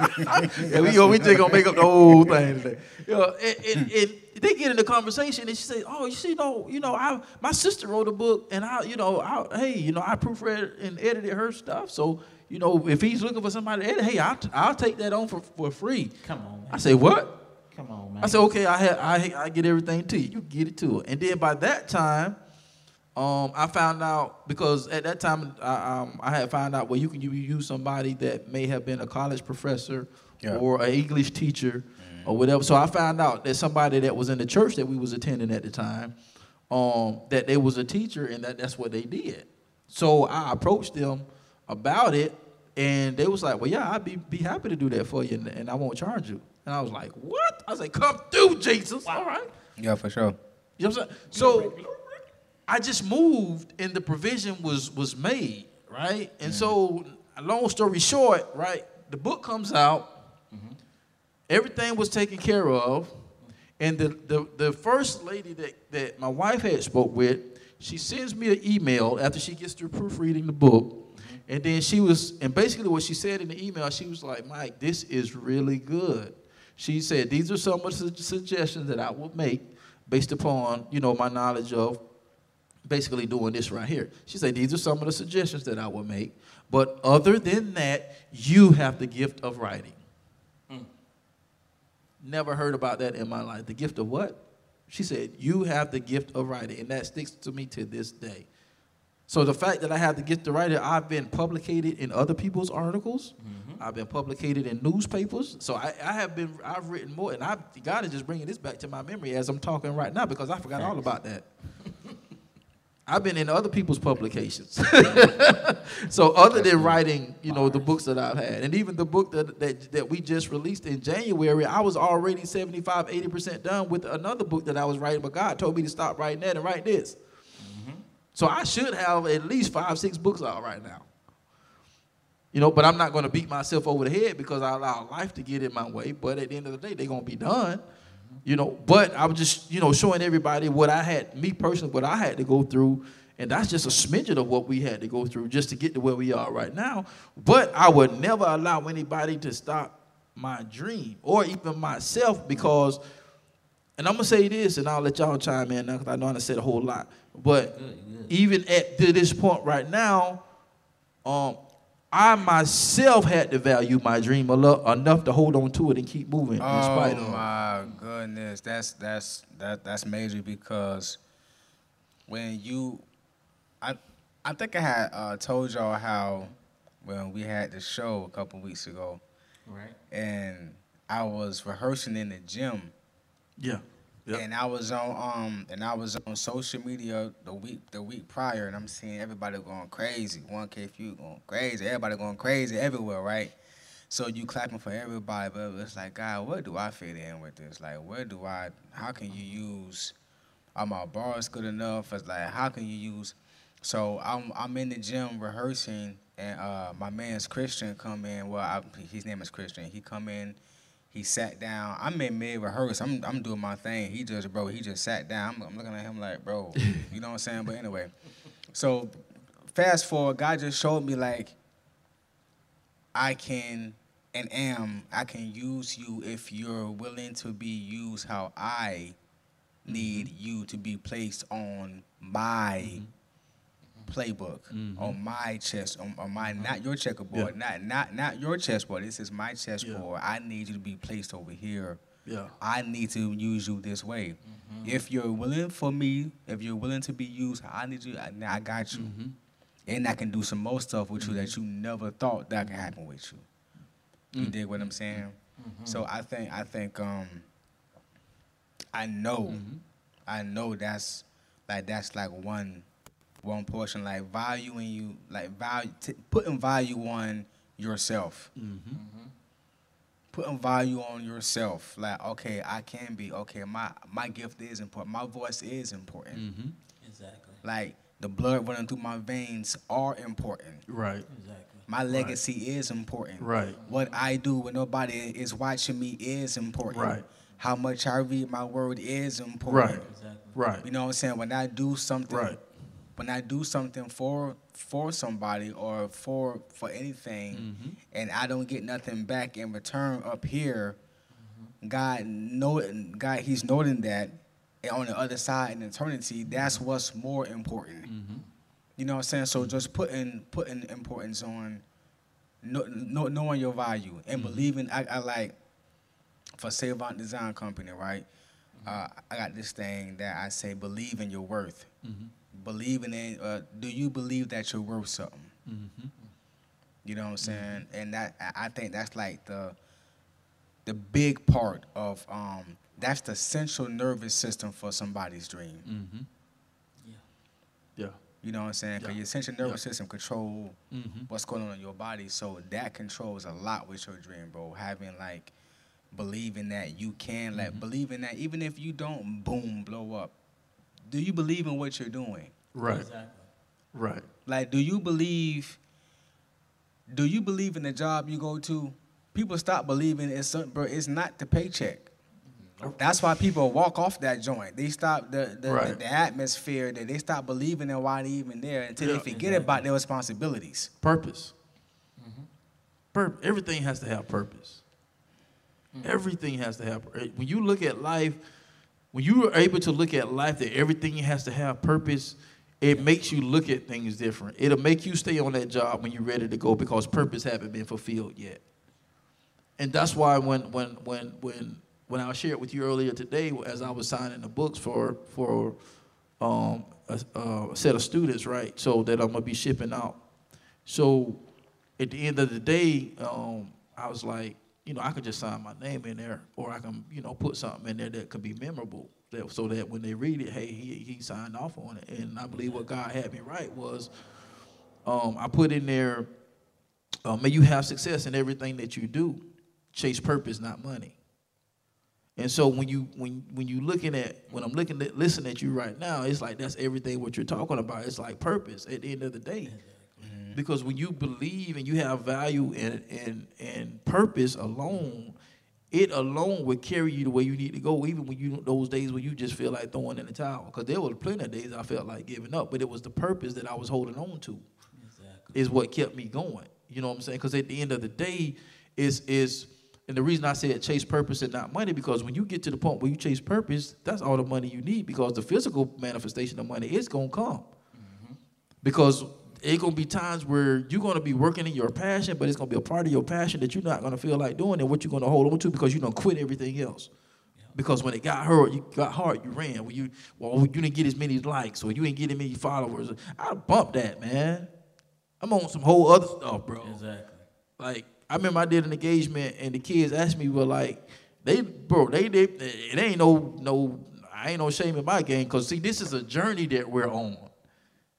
Yeah, we we just gonna make up the whole thing today. You know, and, and, and they get in the conversation and she says, "Oh, you see, no, you know, I my sister wrote a book and I, you know, I, hey, you know, I proofread and edited her stuff. So, you know, if he's looking for somebody to edit, hey, I'll I'll take that on for for free." Come on, man. I say what? Come on, man. I said, okay, I have, I I get everything to you. You get it to her, and then by that time. Um, I found out because at that time I, um, I had found out where well, you can you use somebody that may have been a college professor yeah. or an English teacher mm. or whatever. So I found out that somebody that was in the church that we was attending at the time, um, that they was a teacher and that that's what they did. So I approached them about it and they was like, well, yeah, I'd be, be happy to do that for you and, and I won't charge you. And I was like, what? I was like, come through, Jesus. Wow. All right. Yeah, for sure. You know what I'm saying? So. I just moved and the provision was was made, right? And mm-hmm. so, long story short, right, the book comes out, mm-hmm. everything was taken care of, and the, the, the first lady that, that my wife had spoke with, she sends me an email after she gets through proofreading the book, mm-hmm. and then she was, and basically what she said in the email, she was like, Mike, this is really good. She said, these are some of the suggestions that I will make based upon, you know, my knowledge of basically doing this right here. She said, these are some of the suggestions that I will make. But other than that, you have the gift of writing. Mm. Never heard about that in my life. The gift of what? She said, you have the gift of writing. And that sticks to me to this day. So the fact that I have the gift of writing, I've been publicated in other people's articles. Mm-hmm. I've been publicated in newspapers. So I, I have been, I've written more. And I've, God is just bringing this back to my memory as I'm talking right now because I forgot Thanks. all about that. I've been in other people's publications. So other than writing, you know, the books that I've had, and even the book that, that, that we just released in January, I was already seventy-five, eighty percent done with another book that I was writing, but God told me to stop writing that and write this. Mm-hmm. So I should have at least five, six books out right now. You know, but I'm not going to beat myself over the head because I allow life to get in my way, but at the end of the day, they're going to be done. You know, but I was just, you know, showing everybody what I had, me personally, what I had to go through And that's just a smidgen of what we had to go through just to get to where we are right now. But I would never allow anybody to stop my dream or even myself, because, and I'm going to say this, and I'll let y'all chime in now because I know I said a whole lot. But good, good. Even at this point right now, um, I myself had to value my dream enough to hold on to it and keep moving. Oh, in spite of. My goodness. That's, that's, that, that's major, because when you... I, I think I had uh, told y'all how when we had the show a couple weeks ago, right? And I was rehearsing in the gym. Yeah. Yep. And I was on um and I was on social media the week the week prior, and I'm seeing everybody going crazy. one K few going crazy. Everybody going crazy everywhere, right? So you clapping for everybody, but it's like, God, where do I fit in with this? Like, where do I? How can you use? Are my bars good enough? It's like, how can you use? So I'm I'm in the gym rehearsing, and uh, my man's Christian come in. Well, I, his name is Christian. He come in, he sat down. I'm in mid rehearse. I'm I'm doing my thing. He just bro. He just sat down. I'm, I'm looking at him like, bro, you know what I'm saying? But anyway, so fast forward, God just showed me like I can and am I can use you if you're willing to be used how I need you to be placed on my. Mm-hmm. Playbook mm-hmm. on my chest, on, on my not your checkerboard, yeah. not not not your chessboard. This is my chessboard. Yeah. I need you to be placed over here. Yeah, I need to use you this way. Mm-hmm. If you're willing for me, if you're willing to be used, I need you. I, I got you, mm-hmm. and I can do some more stuff with mm-hmm. you that you never thought that could happen with you. Mm-hmm. You dig what I'm saying? Mm-hmm. So I think I think um, I know, mm-hmm. I know that's like that's like one. One portion, like valuing you, like value, t putting value on yourself. Mm-hmm. Mm-hmm. Putting value on yourself. Like, okay, I can be, okay, my, my gift is important. My voice is important. Mm-hmm. Exactly. Like, the blood running through my veins are important. Right. Exactly. My legacy right. is important. Right. What I do when nobody is watching me is important. Right. How much I read my word is important. Right. Exactly. Right. You know what I'm saying? When I do something. Right. When I do something for for somebody or for for anything, mm-hmm. and I don't get nothing back in return up here, mm-hmm. God know God He's noting that, and on the other side in eternity, that's what's more important. Mm-hmm. You know what I'm saying? So just putting putting importance on, no, no, knowing your value and mm-hmm. believing. I, I like for Savant Design Company, right? Mm-hmm. Uh, I got this thing that I say: believe in your worth. Mm-hmm. Believing in, uh, do you believe that you're worth something? Mm-hmm. You know what I'm saying? Mm-hmm. And that I think that's like the the big part of um, that's the central nervous system for somebody's dream. Mm-hmm. Yeah, yeah. You know what I'm saying? Because yeah. your central nervous yeah. system controls mm-hmm. what's going on in your body, so that controls a lot with your dream, bro. Having like believing that you can, like mm-hmm. believing that even if you don't, boom, blow up. Do you believe in what you're doing? Right. Exactly. Right. Like, do you believe? Do you believe in the job you go to? People stop believing it's something, bro. It's not the paycheck. Mm-hmm. That's why people walk off that joint. They stop the the, right. the, the atmosphere. That they stop believing in why they even there until yeah. they forget exactly. about their responsibilities. Purpose. Mm-hmm. Pur- everything has to have purpose. Mm-hmm. Everything has to have. When you look at life. When you are able to look at life that everything has to have purpose, it makes you look at things different. It'll make you stay on that job when you're ready to go because purpose haven't been fulfilled yet. And that's why when when when when when I shared with you earlier today, as I was signing the books for for um, a, a set of students, right? So that I'm gonna be shipping out. So at the end of the day, um, I was like. You know, I could just sign my name in there, or I can, you know, put something in there that could be memorable, that, so that when they read it, hey, he he signed off on it. And I believe what God had me write was, um, I put in there, uh, may you have success in everything that you do. Chase purpose, not money. And so when you when when you looking at when I'm looking at listening at you right now, it's like that's everything what you're talking about. It's like purpose at the end of the day. Because when you believe and you have value and, and, and purpose alone, it alone would carry you the way you need to go, even when you those days when you just feel like throwing in the towel. Because there was plenty of days I felt like giving up, but it was the purpose that I was holding on to exactly. is what kept me going. You know what I'm saying? Because at the end of the day, is is and the reason I said chase purpose and not money, because when you get to the point where you chase purpose, that's all the money you need, because the physical manifestation of money is gonna come. Mm-hmm. Because it's gonna be times where you're gonna be working in your passion, but it's gonna be a part of your passion that you're not gonna feel like doing, and what you're gonna hold on to because you don't quit everything else. Yeah. Because when it got hard, you got hard, you ran. When you well, you didn't get as many likes, or you didn't get as many followers. I bumped that, man. I'm on some whole other stuff, bro. Exactly. Like I remember I did an engagement, and the kids asked me, "Well, like they, bro, they they it ain't no no, I ain't no shame in my game, cause see, this is a journey that we're on."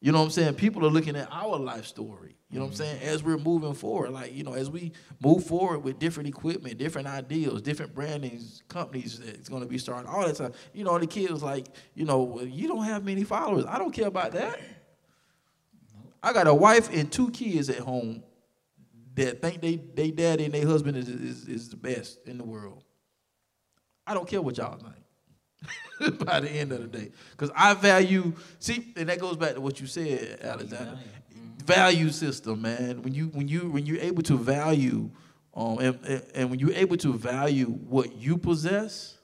You know what I'm saying? People are looking at our life story, you know what I'm saying? As we're moving forward, like, you know, as we move forward with different equipment, different ideals, different brandings, companies that's going to be starting all that time. You know, the kid was like, you know, you don't have many followers. I don't care about that. I got a wife and two kids at home that think they, they daddy and their husband is, is, is the best in the world. I don't care what y'all think. By the end of the day, because I value, see, and that goes back to what you said, Alexander. Mm-hmm. Value system, man. When you when you when you're able to value, um, and, and and when you're able to value what you possess,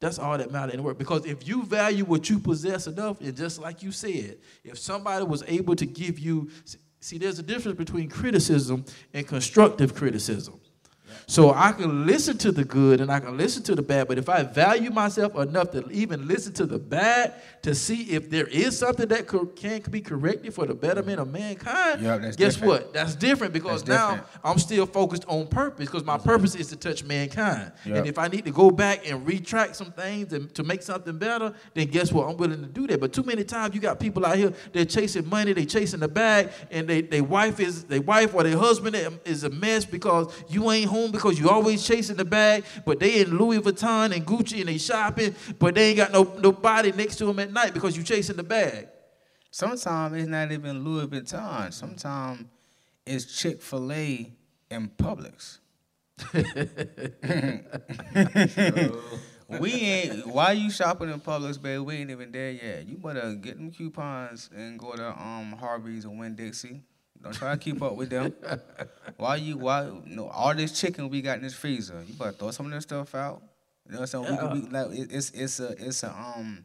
that's all that matters in the world. Because if you value what you possess enough, and just like you said, if somebody was able to give you, see, there's a difference between criticism and constructive criticism. So I can listen to the good and I can listen to the bad, but if I value myself enough to even listen to the bad to see if there is something that co can be corrected for the betterment of mankind, yep, guess different. what? That's different, because that's now different. I'm still focused on purpose, because my purpose is to touch mankind. Yep. And if I need to go back and retract some things and to make something better, then guess what? I'm willing to do that. But too many times you got people out here, they're chasing money, they're chasing the bag, and they, they wife is they wife or their husband is a mess because you ain't home, because you always chasing the bag, but they in Louis Vuitton and Gucci and they shopping, but they ain't got no nobody next to them at night because you chasing the bag. Sometimes it's not even Louis Vuitton. Sometimes it's Chick-fil-A and Publix. We ain't. Why you shopping in Publix, babe? We ain't even there yet. You better get them coupons and go to um Harvey's or Winn-Dixie. Don't try to keep up with them. Why you, why, no, all this chicken we got in this freezer, you better throw some of this stuff out. You know what I'm saying? Yeah. We, we, like, it, it's, it's a, it's a, um,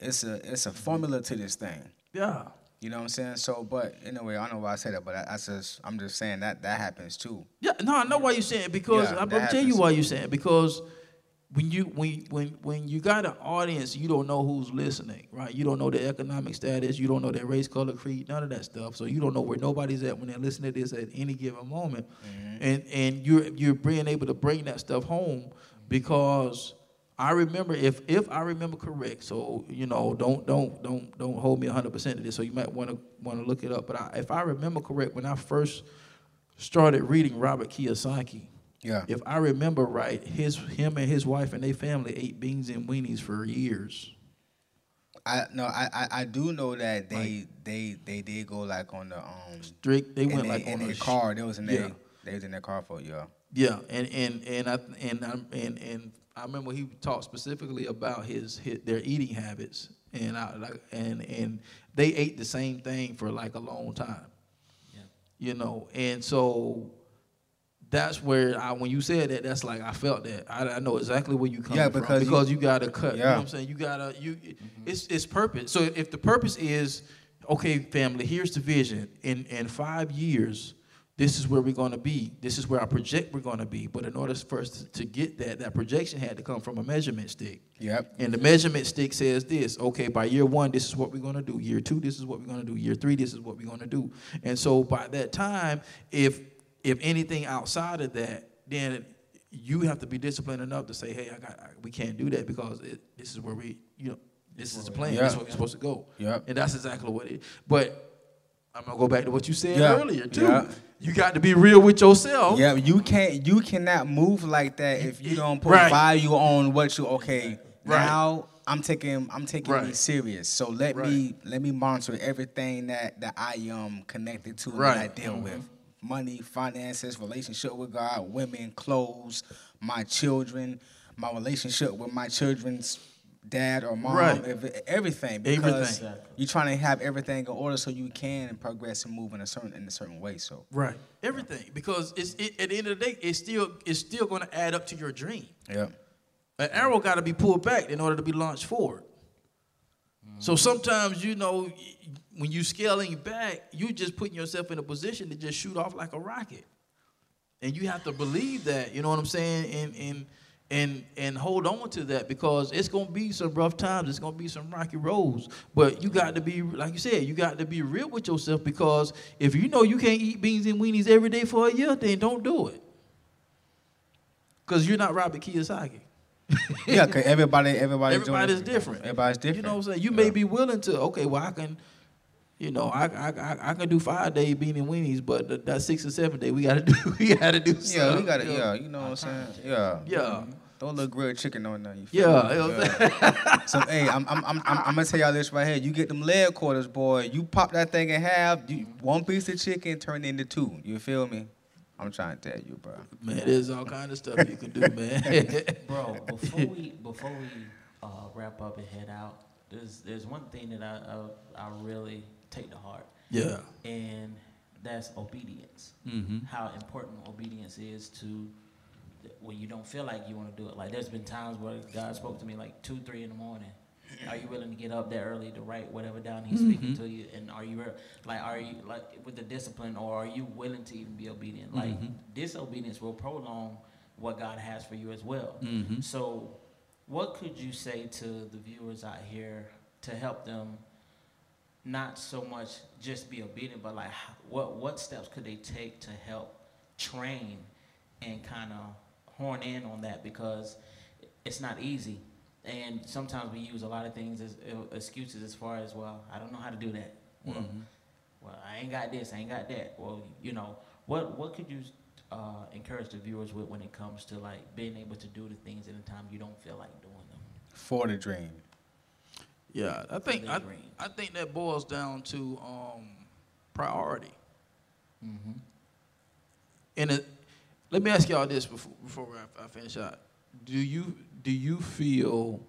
it's a, it's a formula to this thing. Yeah. You know what I'm saying? So, but anyway, I don't know why I said that, but I, I just, I'm just saying that that happens too. Yeah, no, I know why you're saying it, because, yeah, I'm gonna tell you why you're saying it, because when you, when, when, when you got an audience, you don't know who's listening, right? You don't know their economic status. You don't know their race, color, creed, none of that stuff. So you don't know where nobody's at when they're listening to this at any given moment. Mm-hmm. And and you're you're being able to bring that stuff home, because I remember, if if I remember correct, so you know, don't don't don't don't hold me one hundred percent to this. So you might want to want to look it up. But I, if I remember correct, when I first started reading Robert Kiyosaki. Yeah. If I remember right, his him and his wife and their family ate beans and weenies for years. I no, I I, I do know that they like, they they did go like on the um strict. They went they, like on their car. They was in their yeah. they was in their car for yeah. Yeah, and and and I and I, and and I remember he talked specifically about his, his their eating habits, and I like and and they ate the same thing for like a long time. Yeah. You know, and so. That's where I, when you said that, that's like I felt that. I, I know exactly where you come yeah, from because, because you, you gotta cut. Yeah. You know what I'm saying? You gotta you. Mm-hmm. It's it's purpose. So if the purpose is, okay, family, here's the vision. In in five years, this is where we're gonna be. This is where I project we're gonna be. But in order for us to, to get that, that projection had to come from a measurement stick. Yep. And the measurement stick says this. Okay, by year one, this is what we're gonna do. Year two, this is what we're gonna do. Year three, this is what we're gonna do. And so by that time, if If anything outside of that, then you have to be disciplined enough to say, "Hey, I got, I, we can't do that because it, this is where we, you know, this is the plan. Yeah. This is where we're supposed to go." Yeah. And that's exactly what it. But I'm gonna go back to what you said yeah. earlier too. Yeah. You got to be real with yourself. Yeah, you can't, you cannot move like that if you don't put right. value on what you. Okay, right. now I'm taking, I'm taking right. me serious. So let right. me, let me monitor everything that that I am um, connected to right. and that I deal mm-hmm. with. money, finances, relationship with God, women, clothes, my children, my relationship with my children's dad or mom, right. everything. Because everything. You're trying to have everything in order so you can progress and move in a certain in a certain way. So right, everything yeah. because it's it, at the end of the day, it's still it's still going to add up to your dream. Yeah, an arrow got to be pulled back in order to be launched forward. Mm. So sometimes you know when you scaling back, you just putting yourself in a position to just shoot off like a rocket, and you have to believe that. You know what I'm saying? And and And and hold on to that because it's gonna be some rough times. It's gonna be some rocky roads. But you got to be, like you said, you got to be real with yourself because if you know you can't eat beans and weenies every day for a year, then don't do it. Cause you're not Robert Kiyosaki. Yeah, cause everybody, everybody, everybody's different. Everybody's different. You know what I'm saying? You yeah. may be willing to. Okay, well I can, you know, I I I, I can do five day beans and weenies, but that, that six and seven day we gotta do, we gotta do. Yeah, something. we gotta. Yeah, yeah, you know what I'm saying? Yeah. Yeah. Don't look grilled chicken on nothing. Yeah. You know yeah. So hey, I'm I'm I'm I'm gonna tell y'all this right here. You get them leg quarters, boy. You pop that thing in half. You, one piece of chicken turned into two. You feel me? I'm trying to tell you, bro. Man, there's all kind of stuff you can do, man. Bro, before we before we uh, wrap up and head out, there's there's one thing that I I, I really take to heart. Yeah. And that's obedience. Mm-hmm. How important obedience is to. When you don't feel like you want to do it. Like, there's been times where God spoke to me like two, three in the morning. Are you willing to get up that early to write whatever down he's mm-hmm. speaking to you? And are you, like, are you, like, with the discipline, or are you willing to even be obedient? Like, mm-hmm. disobedience will prolong what God has for you as well. Mm-hmm. So, what could you say to the viewers out here to help them not so much just be obedient, but, like, what, what steps could they take to help train and kind of horn in on that, because it's not easy, and sometimes we use a lot of things as uh, excuses as far as, well, I don't know how to do that. Well, mm-hmm. well, I ain't got this, I ain't got that. Well, you know, what what could you uh, encourage the viewers with when it comes to like being able to do the things in a time you don't feel like doing them? For the dream. Yeah, I think I, I think that boils down to um, priority. Mm-hmm. And it. Let me ask y'all this before before I, I finish out. Do you do you feel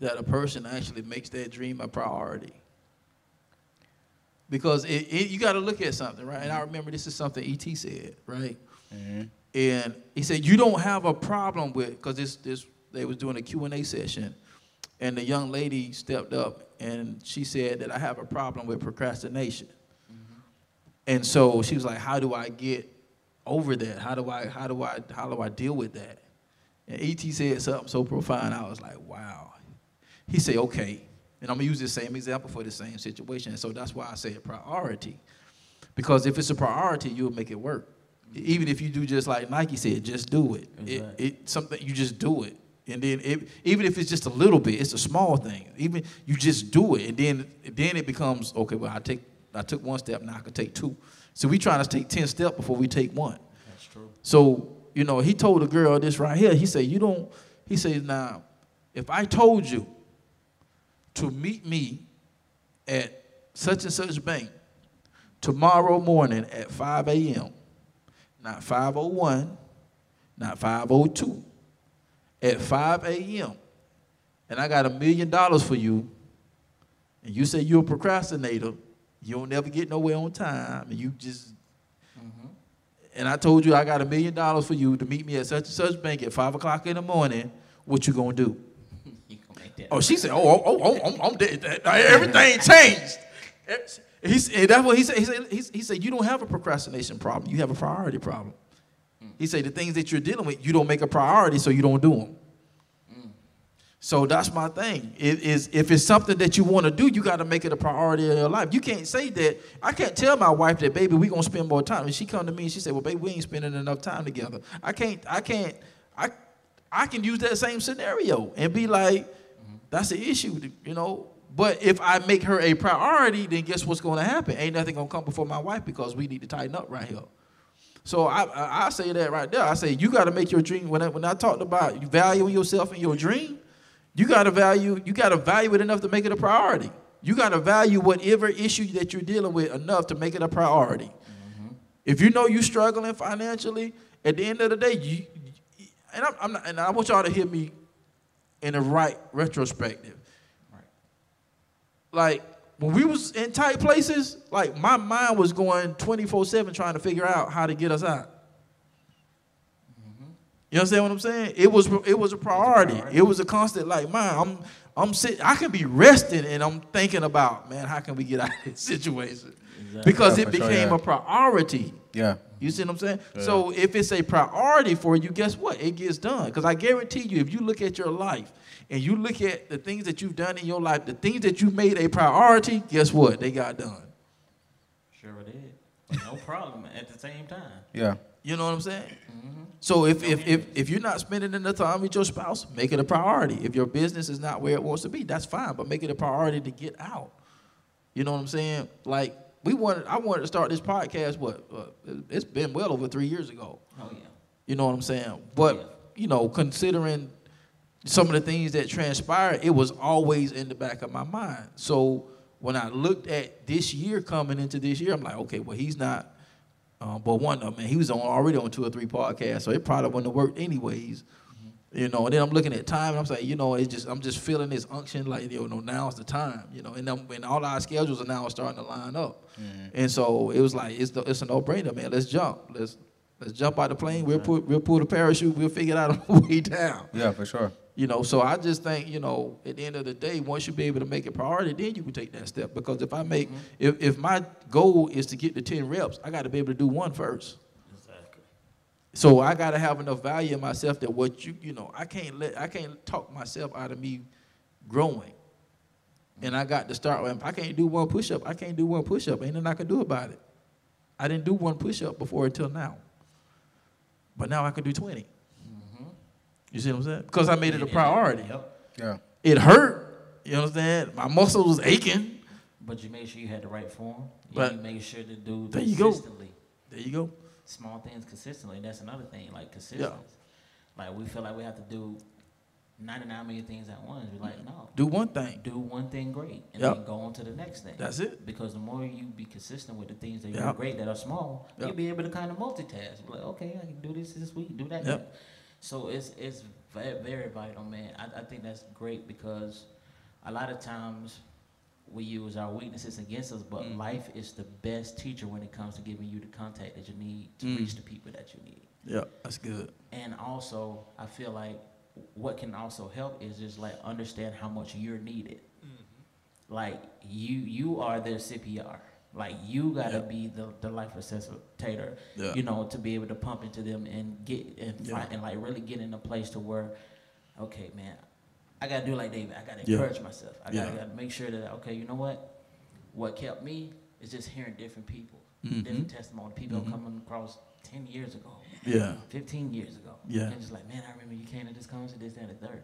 that a person actually makes their dream a priority? Because it, it, you got to look at something, right? And I remember this is something E T said, right? Mm-hmm. And he said you don't have a problem with because this this they was doing a Q and A session, and the young lady stepped up and she said that I have a problem with procrastination. And so she was like, "How do I get over that? How do I, how do I, how do I deal with that?" And E T said something so profound. I was like, "Wow." He said, "Okay," and I'm gonna use the same example for the same situation. And so that's why I say priority, because if it's a priority, you'll make it work. Even if you do just like Nike said, just do it. Exactly. It, it something you just do it, and then it, even if it's just a little bit, it's a small thing. Even you just do it, and then then it becomes okay. Well, I take. I took one step, now I could take two. So we trying to take ten steps before we take one. That's true. So, you know, he told the girl this right here. He said, you don't, he says, now, if I told you to meet me at such and such bank tomorrow morning at five A M, not five oh one, not five oh two, at five A M, and I got a million dollars for you, and you say you're a procrastinator, you don't never get nowhere on time, and you just, mm-hmm. and I told you I got a million dollars for you to meet me at such and such bank at five o'clock in the morning, what you gonna do? You gonna make that oh, she said, oh, oh, oh, I'm, I'm dead. Everything changed. He said, that's what he said. He said, he said, you don't have a procrastination problem, you have a priority problem. Mm. He said, the things that you're dealing with, you don't make a priority, so you don't do them. So that's my thing. It is, if it's something that you want to do, you got to make it a priority in your life. You can't say that. I can't tell my wife that, baby, we're going to spend more time. And she come to me and she said, well, baby, we ain't spending enough time together. I can't, I can't, I I can use that same scenario and be like, that's the issue, you know. But if I make her a priority, then guess what's going to happen? Ain't nothing going to come before my wife because we need to tighten up right here. So I, I, I say that right there. I say, you got to make your dream. When I, when I talked about valuing yourself in your dream, You gotta value, you gotta value it enough to make it a priority. You got to value whatever issue that you're dealing with enough to make it a priority. Mm-hmm. If you know you're struggling financially, at the end of the day, you, and, I'm, I'm not, and I want y'all to hear me in the right retrospective. Right. Like, when we was in tight places, like, my mind was going twenty-four seven trying to figure out how to get us out. Mm-hmm. You understand what I'm saying? It was, it was a priority. It was a priority. It was a constant, like, man, I'm... I'm sitting, I can be resting and I'm thinking about, man, how can we get out of this situation? Exactly. Because yeah, it became sure, yeah. a priority. Yeah. You see what I'm saying? Yeah. So if it's a priority for you, guess what? It gets done. Because I guarantee you, if you look at your life and you look at the things that you've done in your life, the things that you made a priority, guess what? They got done. Sure did. But no problem at the same time. Yeah. You know what I'm saying? Mm-hmm. So if, if if if you're not spending enough time with your spouse, make it a priority. If your business is not where it wants to be, that's fine, but make it a priority to get out. You know what I'm saying? Like, we wanted, I wanted to start this podcast. What uh, it's been well over three years ago. Oh yeah. You know what I'm saying? But yeah. you know, considering some of the things that transpired, it was always in the back of my mind. So when I looked at this year coming into this year, I'm like, okay, well, he's not. Um, but Wanda, man, he was on, already on two or three podcasts, so it probably wouldn't have worked anyways. Mm-hmm. You know, and then I'm looking at time, and I'm saying, you know, it's just, I'm just feeling this unction, like, you know, now's the time, you know, and, and all our schedules are now starting to line up. Mm-hmm. And so it was like, it's the, it's a no-brainer, man. Let's jump. Let's let's jump out the plane. We'll, right. put, we'll pull the parachute. We'll figure it out on the way down. Yeah, for sure. You know, so I just think, you know, at the end of the day, once you be able to make it priority, then you can take that step. Because if I make, mm-hmm. if, if my goal is to get to ten reps, I got to be able to do one first. Exactly. So I got to have enough value in myself that what you, you know, I can't let, I can't talk myself out of me growing. Mm-hmm. And I got to start with, if I can't do one push-up, I can't do one push-up. Ain't nothing I can do about it. I didn't do one push-up before until now. But now I can do twenty. You see what I'm saying? Because I made it a priority. Yep. Yeah. It hurt. You understand? My muscle was aching. But you made sure you had the right form. You but made sure to do there consistently. You go. There you go. Small things consistently. That's another thing, like consistency. Yeah. Like, we feel like we have to do ninety-nine million things at once. We're like, no. Do one thing. Do one thing great. And yep. then go on to the next thing. That's it. Because the more you be consistent with the things that you're yep. great that are small, yep. you'll be able to kind of multitask. Like, okay, I can do this this week, do that. Yep. So it's it's very vital, man. I, I think that's great because a lot of times we use our weaknesses against us, but mm. life is the best teacher when it comes to giving you the contact that you need to mm. reach the people that you need. Yeah, that's good. And also, I feel like what can also help is just like understand how much you're needed. Mm-hmm. Like you you are their C P R. Like, you got to yep. be the, the life facilitator, yeah. you know, to be able to pump into them and get and, yeah. find, and like, really get in a place to where, okay, man, I got to do like David. I got to yeah. encourage myself. I yeah. got to make sure that, okay, you know what? What kept me is just hearing different people, mm-hmm. different testimony, people mm-hmm. coming across ten years ago, yeah, fifteen years ago. Yeah. And just like, man, I remember you came to this concert, this, that, and the third.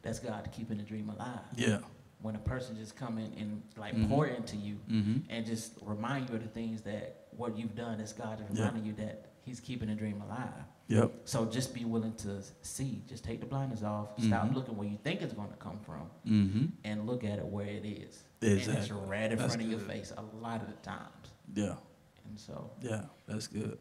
That's God keeping the dream alive. Yeah. When a person just come in and like mm-hmm. pour into you mm-hmm. and just remind you of the things that what you've done is God is reminding yep. you that he's keeping the dream alive. Yep. So just be willing to see, just take the blinders off, mm-hmm. stop looking where you think it's going to come from mm-hmm. and look at it where it is. Exactly. And it's right in that's front good. Of your face a lot of the times. Yeah. And so. Yeah, that's good.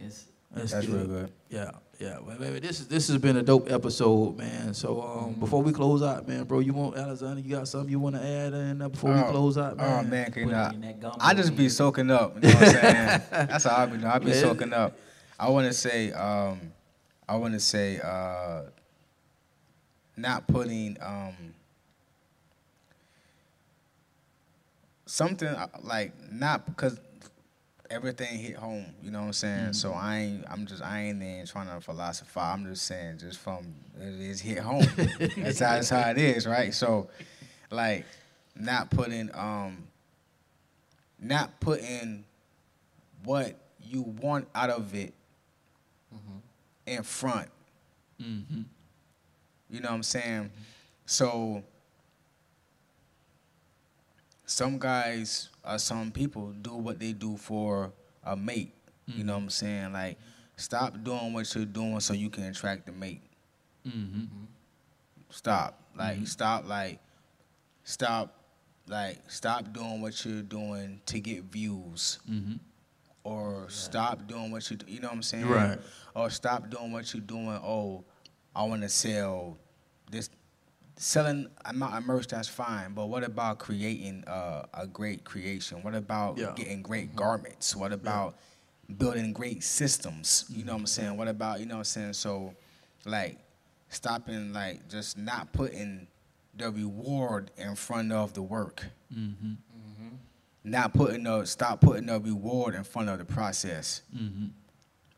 It's That's, That's real good. Yeah, yeah. Well, baby, this is this has been a dope episode, man. So um, mm-hmm. before we close out, man, bro, you want Alexander? You got something you want to add in uh, before oh, we close out, man? Oh man, can not, I just be soaking up. You know what I'm saying? That's how I be doing. I be yeah. soaking up. I want to say, um, I want to say, uh, not putting um, something like not because. Everything hit home, you know what I'm saying? Mm-hmm. So I ain't, I'm just, I ain't there trying to philosophize. I'm just saying, just from, it is hit home. that's, how, that's how it is, right? So, like, not putting, um, not putting what you want out of it mm-hmm. in front. Mm-hmm. You know what I'm saying? So, some guys, Uh, some people do what they do for a mate. Mm-hmm. You know what I'm saying? Like, stop doing what you're doing so you can attract the mate. Mm-hmm. Stop. Like, mm-hmm. stop. Like, stop Like, stop doing what you're doing to get views. Mm-hmm. Or yeah. stop doing what you do, you know what I'm saying? Right. Or stop doing what you're doing, oh, I want to sell this. Selling, I'm not immersed, that's fine, but what about creating uh, a great creation? What about yeah. getting great mm-hmm. garments? What about yeah. building great systems? You mm-hmm. know what I'm saying? What about, you know what I'm saying? So, like, stopping, like, just not putting the reward in front of the work. Mm-hmm. Mm-hmm. Not putting the, stop putting the reward in front of the process. Mm-hmm.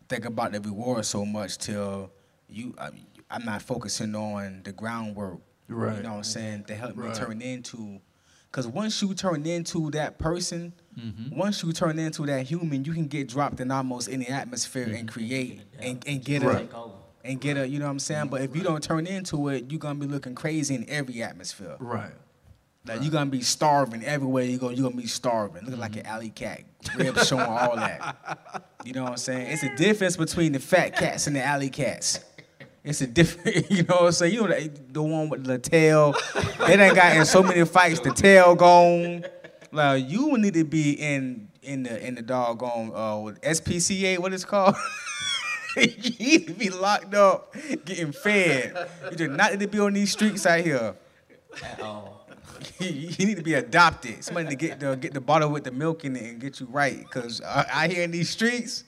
Think about the reward so much till you, I mean, I'm not focusing on the groundwork. Right. You know what I'm saying? To help right. me turn into, because once you turn into that person, mm-hmm. once you turn into that human, you can get dropped in almost any atmosphere mm-hmm. and create and, and get right. a, and get right. a, you know what I'm saying? But if right. you don't turn into it, you're going to be looking crazy in every atmosphere. Right. Like, right. you're going to be starving everywhere you go. You're going to be starving. Looking mm-hmm. like an alley cat. Ribs showing all that. You know what I'm saying? It's a difference between the fat cats and the alley cats. It's a different, you know what I'm saying? You know, the, the one with the tail. They done got in so many fights, the tail gone. Like, you would need to be in in the in the doggone uh, S P C A, what it's called. You need to be locked up, getting fed. You do not need to be on these streets out here. At all. You need to be adopted. Somebody to get the get the bottle with the milk in it and get you right. Because uh, out here in these streets,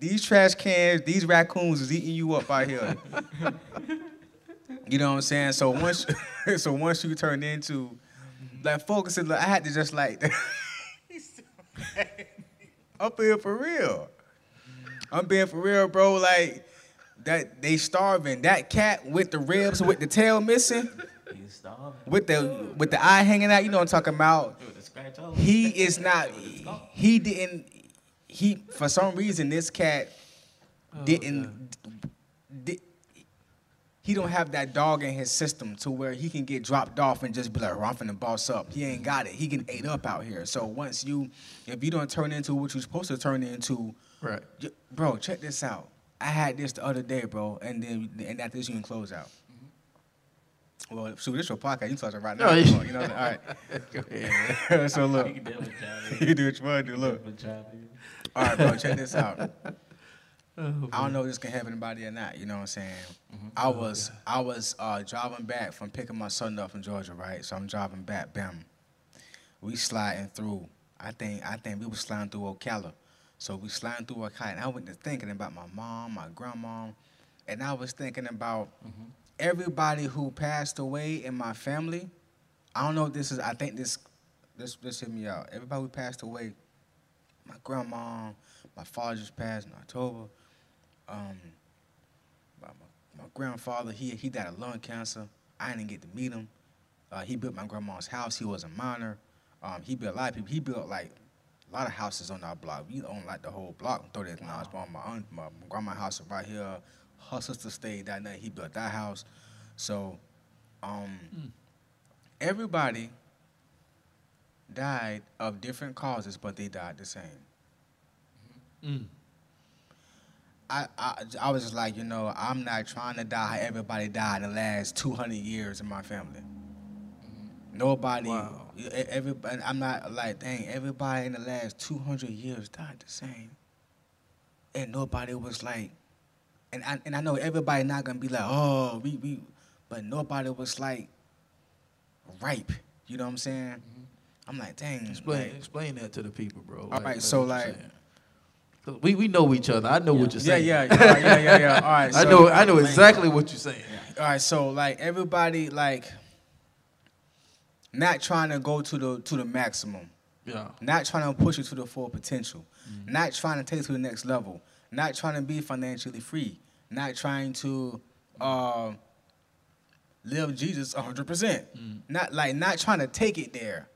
these trash cans, these raccoons is eating you up out here. You know what I'm saying? So once, so once you turn into, like, focusing, like, I had to just, like, up here for real. I'm being for real, bro. Like, that they starving. That cat with the ribs, with the tail missing. He's starving. With the with the eye hanging out. You know what I'm talking about? He is not. He didn't. He, for some reason, this cat didn't, oh, did, he don't have that dog in his system to where he can get dropped off and just be like, oh, I'm finna boss up. He ain't got it. He can ate up out here. So once you, if you don't turn into what you're supposed to turn into, right. you, bro, check this out. I had this the other day, bro, and then and after this, you can close out. Mm-hmm. Well, shoot, this your podcast. You closing right now. No, you, you know what I mean? All right. Yeah. So look. You can deal with Johnny. You do what you want to do. Look. All right, bro, check this out. Oh, I don't know if this can help anybody or not, you know what I'm saying? Mm-hmm. I was oh, yeah. I was uh, driving back from picking my son up from Georgia, right? So I'm driving back, bam. We sliding through. I think I think we were sliding through Ocala. So we sliding through Ocala, and I went to thinking about my mom, my grandma, and I was thinking about mm-hmm. everybody who passed away in my family. I don't know if this is, I think this, this, this hit me out. Everybody who passed away. My grandma, my father just passed in October. Um, my, my grandfather, he he died of lung cancer. I didn't get to meet him. Uh, he built my grandma's house. He was a miner. Um, he built a lot of people. He built, like, a lot of houses on our block. We owned, like, the whole block. Throw that knowledge. Wow. My, aunt, my grandma's house right here. Her sister stayed that night. He built that house. So um, mm. everybody died of different causes, but they died the same. Mm. I, I I was just like, you know, I'm not trying to die how everybody died in the last two hundred years in my family. Mm. Nobody, wow. everybody, I'm not like, dang, everybody in the last two hundred years died the same. And nobody was like, and I, and I know everybody not going to be like, oh, we, we, but nobody was like ripe. You know what I'm saying? Mm-hmm. I'm like, dang. Explain, like, explain that to the people, bro. All like, right, so like, we we know each other. I know yeah. what you're saying. Yeah, yeah, yeah, yeah, yeah. yeah. All right, so, I know, I know exactly what you're saying. Yeah. All right, so like everybody, like, not trying to go to the to the maximum. Yeah. Not trying to push it to the full potential. Mm-hmm. Not trying to take it to the next level. Not trying to be financially free. Not trying to. Uh, live Jesus one hundred percent. Mm. Not like not trying to take it there.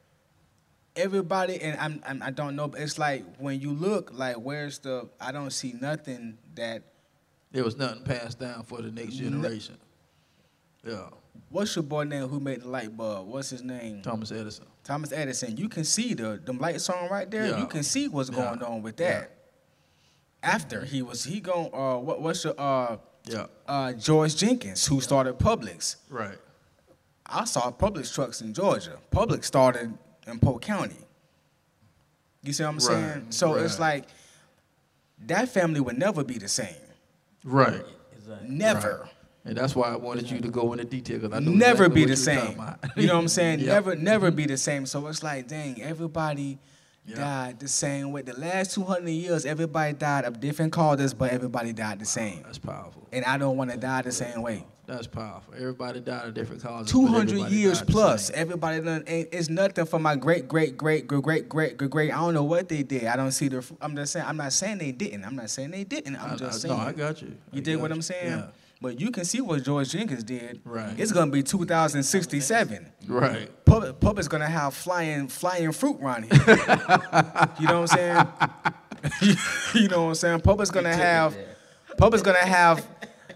Everybody, and I'm, I'm, I don't know, but it's like when you look, like, where's the, I don't see nothing that. There was nothing passed down for the next generation. No. Yeah. What's your boy name who made the light bulb? What's his name? Thomas Edison. Thomas Edison. You can see the them lights on right there. Yeah. You can see what's yeah. going on with that. Yeah. After he was, he going, uh, what, what's your, uh, yeah. uh, George Jenkins, who yeah. started Publix. Right. I saw Publix trucks in Georgia. Publix started in Polk County. You see what I'm right, saying? So right. it's like that family would never be the same. Right. Exactly. Never. Right. And that's why I wanted you to go into detail because I knew never exactly be the same. You know what I'm saying? Yeah. Never, never be the same. So it's like, dang, everybody yeah. died the same way. The last two hundred years, everybody died of different causes, but everybody died the same. That's powerful. And I don't want to die the same way. That's powerful. Everybody died of different causes. two hundred years plus. Everybody done ain't, it's nothing for my great, great, great, great, great, great, great, great. I don't know what they did. I don't see the. I'm just saying. I'm not saying they didn't. I'm not saying they didn't. I'm I, just I, saying. No, I got you. I you dig what you. I'm saying? Yeah. But you can see what George Jenkins did. Right. It's gonna be two thousand sixty-seven. Right. Pub, Pub is gonna have flying, flying fruit around here. You know what I'm saying? You know what I'm saying? Pub is gonna have. Pub is gonna have.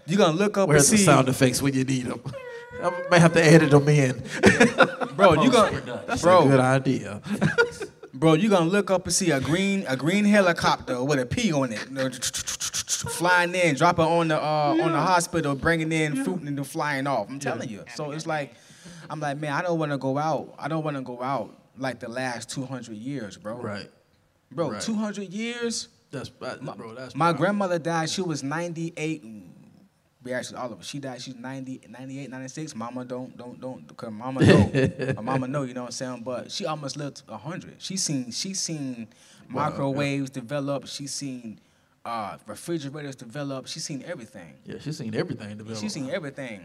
You're gonna look up Where's and see. Where's the sound effects when you need them? I may have to edit them in. Bro, you gonna. That's bro, a good idea. Bro, you gonna look up and see a green, a green helicopter with a P on it. Flying in, dropping on the uh, yeah. on the hospital, bringing in yeah. food and then flying off. I'm telling yeah. you. So it's like, I'm like, man, I don't want to go out. I don't want to go out like the last two hundred years, bro. Right, bro. Right. two hundred years. That's bad, bro. That's my, my grandmother died. She was ninety-eight. We actually all of us. She died. She's ninety, ninety-eight, ninety-six. Mama don't don't don't because mama know. My mama know. You know what I'm saying? But she almost lived a hundred. She seen she seen wow, microwaves yeah. develop. She seen. Uh, refrigerators developed. She seen everything. Yeah, she seen everything develop. She seen everything.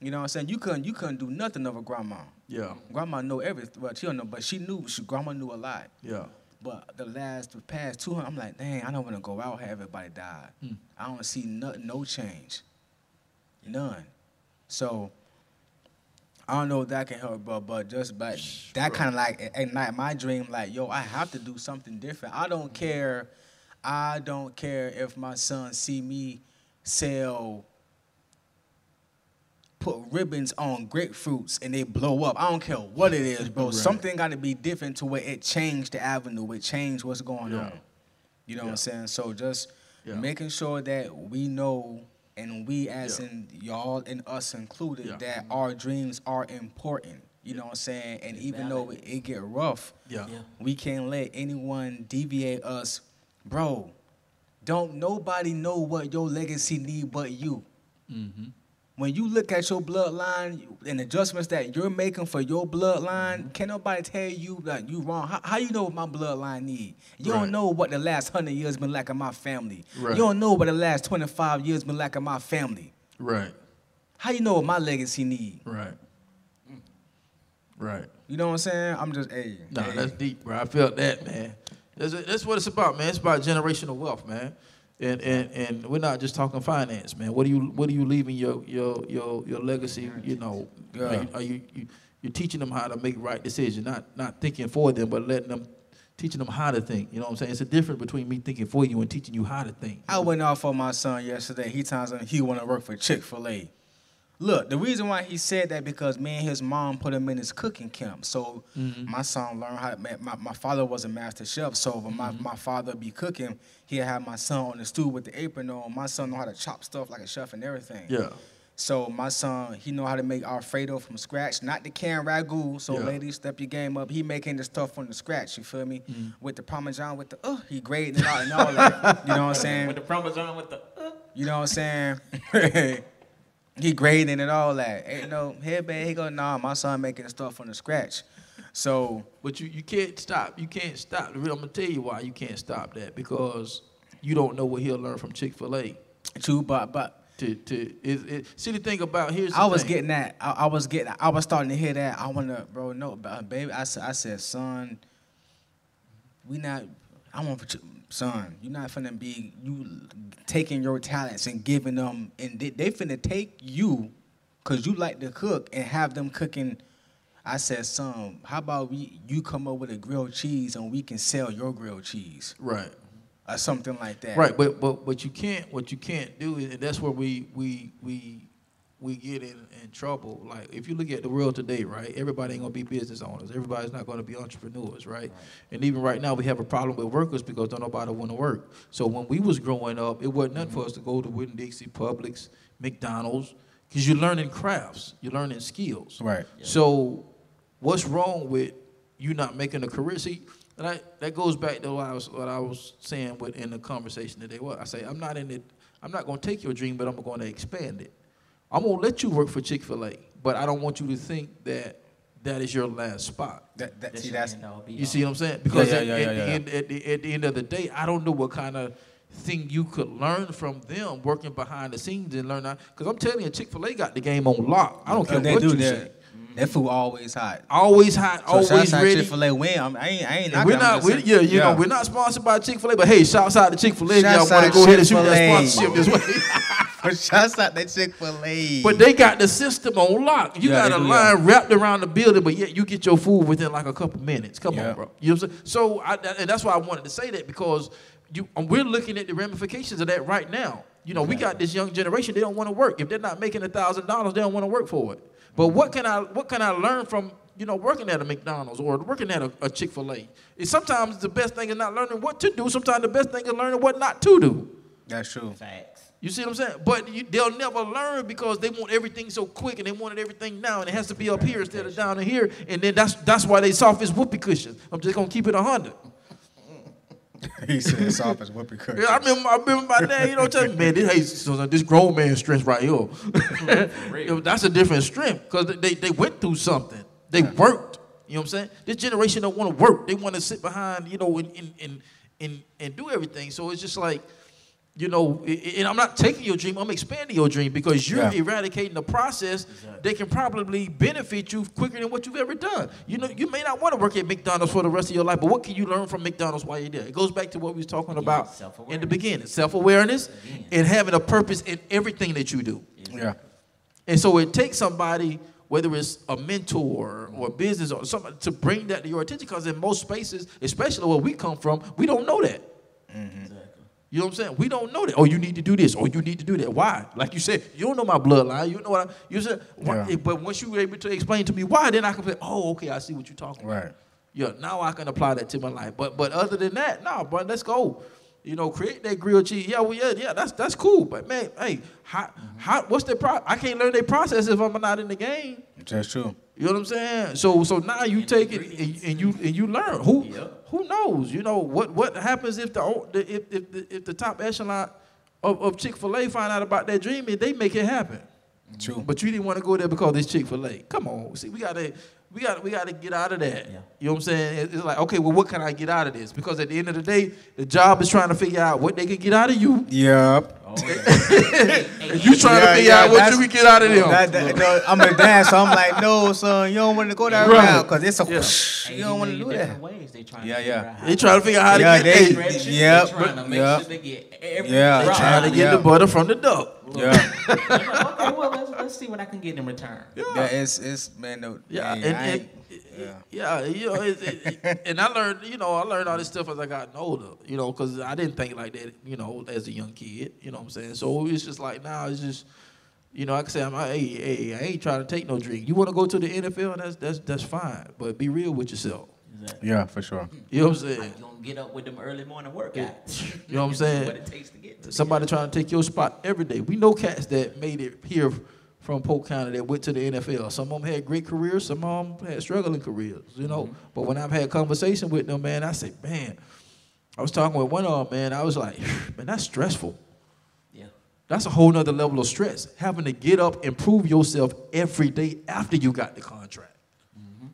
You know what I'm saying? You couldn't, you couldn't do nothing of a grandma. Yeah. Grandma know everything. Well, she don't know, but she knew. She, grandma knew a lot. Yeah. But the last, the past two hundred, I'm like, dang, I don't want to go out. Have everybody die. Mm. I don't see no, no change. None. So, I don't know if that can help, bro, but just but Shh, that kind of like ignite my dream. Like, yo, I have to do something different. I don't care. I don't care if my son see me sell, put ribbons on grapefruits and they blow up. I don't care what it is, bro. Right. Something got to be different to where it changed the avenue. It changed what's going yeah. on. You know yeah. what I'm saying? So just yeah. making sure that we know and we as yeah. in y'all and us included yeah. that our dreams are important. You know what I'm saying? And it's even valid. Though it, it get rough, yeah. Yeah. we can't let anyone deviate us. Bro, don't nobody know what your legacy need but you. Mm-hmm. When you look at your bloodline and adjustments that you're making for your bloodline, mm-hmm. can't nobody tell you that you wrong. How, how you know what my bloodline need? You right. don't know what the last one hundred years been like in my family. Right. You don't know what the last twenty-five years been like in my family. Right. How you know what my legacy need? Right. Right. You know what I'm saying? I'm just, hey. Nah, hey. That's deep, bro. I felt that, man. That's, that's what it's about, man. It's about generational wealth, man. And, and and we're not just talking finance, man. What are you What are you leaving your your your, your legacy? You know, yeah. are, you, are you, you you're teaching them how to make right decisions, not not thinking for them, but letting them teaching them how to think. You know what I'm saying? It's a difference between me thinking for you and teaching you how to think. I went off on my son yesterday. He times he want to work for Chick-fil-A. Look, the reason why he said that because me and his mom put him in his cooking camp. So mm-hmm. my son learned how. My, my father was a master chef, so when mm-hmm. my, my father be cooking, he'd have my son on the stool with the apron on. My son know how to chop stuff like a chef and everything. Yeah. So my son, he know how to make Alfredo from scratch, not the canned ragu. So yeah. ladies, step your game up. He making the stuff from the scratch. You feel me? Mm-hmm. With the Parmesan, with the uh, he grading it out and all that. You know what I'm saying? With the Parmesan, with the uh. You know what I'm saying? He grading and all that. Ain't no headband. He go, nah, my son making stuff from the scratch. So. But you, you can't stop. You can't stop. I'm going to tell you why you can't stop that. Because you don't know what he'll learn from Chick-fil-A. True, but. but to, to, it, it, see, the thing about here's the I was thing. getting that. I, I was getting I was starting to hear that. I want to, bro, no, baby. I, I said, son, we not. I want son, you're not finna be you taking your talents and giving them, and they, they finna take you, cause you like to cook and have them cooking. I said, son, how about we you come up with a grilled cheese and we can sell your grilled cheese, right, or something like that. Right, but but but you can't. What you can't do, and that's where we we we. we get in, in trouble. Like, if you look at the world today, right, everybody ain't gonna be business owners. Everybody's not gonna be entrepreneurs, right? right? And even right now, we have a problem with workers because don't nobody wanna work. So when we was growing up, it wasn't nothing mm-hmm. for us to go to Winn-Dixie, Publix, McDonald's, because you're learning crafts, you're learning skills. Right. Yeah. So what's wrong with you're not making a career. See, and I, that goes back to what I was, what I was saying with, in the conversation today. Well, I say, I'm not in it. I'm not going to take your dream, but I'm going to expand it. I'm going to let you work for Chick-fil-A, but I don't want you to think that that is your last spot. That, that, see, that's, you see what I'm saying? Because yeah, yeah, yeah, at, yeah, yeah, yeah. At, the end, at, the, at the end of the day, I don't know what kind of thing you could learn from them working behind the scenes and learn. Because I'm telling you, Chick-fil-A got the game on lock. I don't care they what do, you say. That food always hot. Always hot, so always ready. So shout out to Chick-fil-A win. I'm, I ain't, I ain't knocking on this. Yeah, you yeah. know, we're not sponsored by Chick-fil-A, but hey, shout out to Chick-fil-A. Y'all want to go ahead and shoot that sponsorship this way. Shout out to Chick-fil-A. But they got the system on lock. You yeah, got a line yeah. wrapped around the building, but yet you get your food within like a couple minutes. Come yeah. on, bro. You know what I'm saying? So I, and that's why I wanted to say that, because you, we're looking at the ramifications of that right now. You know, we got this young generation, they don't want to work. If they're not making a thousand dollars, they don't want to work for it. But what can I what can I learn from, you know, working at a McDonald's or working at a, a Chick-fil-A? It's sometimes the best thing is not learning what to do. Sometimes the best thing is learning what not to do. That's true. Facts. You see what I'm saying? But you, they'll never learn because they want everything so quick and they wanted everything now, and it has to be up here instead of down in here. And then that's that's why they soft as whoopee cushions. I'm just gonna keep it a hundred. He said soft as whoopee cushions. Yeah, I remember, I remember my dad, you know, tell me, man, this, hey, this grown man strength right here. You know, that's a different strength because they, they went through something. They worked. You know what I'm saying? This generation don't want to work. They want to sit behind, you know, and, and, and, and, and do everything. So it's just like, you know, and I'm not taking your dream. I'm expanding your dream because you're yeah. eradicating the process exactly. that can probably benefit you quicker than what you've ever done. You know, you may not want to work at McDonald's for the rest of your life, but what can you learn from McDonald's while you're there? It goes back to what we was talking yeah, about in the beginning. Self-awareness yeah. and having a purpose in everything that you do. Exactly. Yeah. And so it takes somebody, whether it's a mentor or a business or somebody, to bring that to your attention, because in most spaces, especially where we come from, we don't know that. Mm-hmm. Exactly. You know what I'm saying? We don't know that. Oh, you need to do this. Oh, you need to do that. Why? Like you said, you don't know my bloodline. You know what I you said. Yeah. But once you were able to explain to me why, then I can say, oh, okay, I see what you're talking right. about. Yeah, now I can apply that to my life. But but other than that, nah, bro, let's go. You know, create that grilled cheese. Yeah, well, yeah, yeah, that's that's cool. But man, hey, how, mm-hmm. how, what's their pro? I can't learn their process if I'm not in the game. That's true. You know what I'm saying? So so now you take it and, and you and you learn who yep. who knows. You know what what happens if the if if the, if the top echelon of, of Chick-fil-A find out about that dream and they make it happen. True. But you didn't want to go there because it's Chick-fil-A. Come on, see, we gotta we gotta we gotta get out of that. Yeah. You know what I'm saying? It's like, okay, well, what can I get out of this? Because at the end of the day, the job is trying to figure out what they can get out of you. Yep. You trying yeah, to figure yeah, out what you can get out of them. That, that, no, I'm a dad, so I'm like, no, son, you don't want to go that right. route because it's a yeah. whoosh, you don't want to do that. Ways they trying yeah, to yeah. They trying to figure out how yeah, to get they, they, yep, they trying to make yep. sure they get everything. Yeah, they trying to get yeah. the butter from the duck. Yeah. Okay, well, let's, let's see what I can get in return. Yeah, yeah it's it's man, no, yeah, man, and, and, yeah, yeah, you know, it, it, it, and I learned, you know, I learned all this stuff as I got older, you know, because I didn't think like that, you know, as a young kid, you know what I'm saying? So it's just like now, nah, it's just, you know, I can say, I'm, hey, hey, I ain't trying to take no drink. You want to go to the N F L? That's that's that's fine, but be real with yourself. Exactly. Yeah, for sure. You know what I'm saying? Like, you gonna get up with them early morning workouts. You know what I'm saying? What it takes to get to somebody trying to take your spot every day. We know cats that made it here from Polk County that went to the N F L. Some of them had great careers, some of them had struggling careers, you know. Mm-hmm. But when I've had conversation with them, man, I say, man, I was talking with one of them, man, I was like, man, that's stressful. Yeah. That's a whole nother level of stress, having to get up and prove yourself every day after you got the contract. Mm-hmm.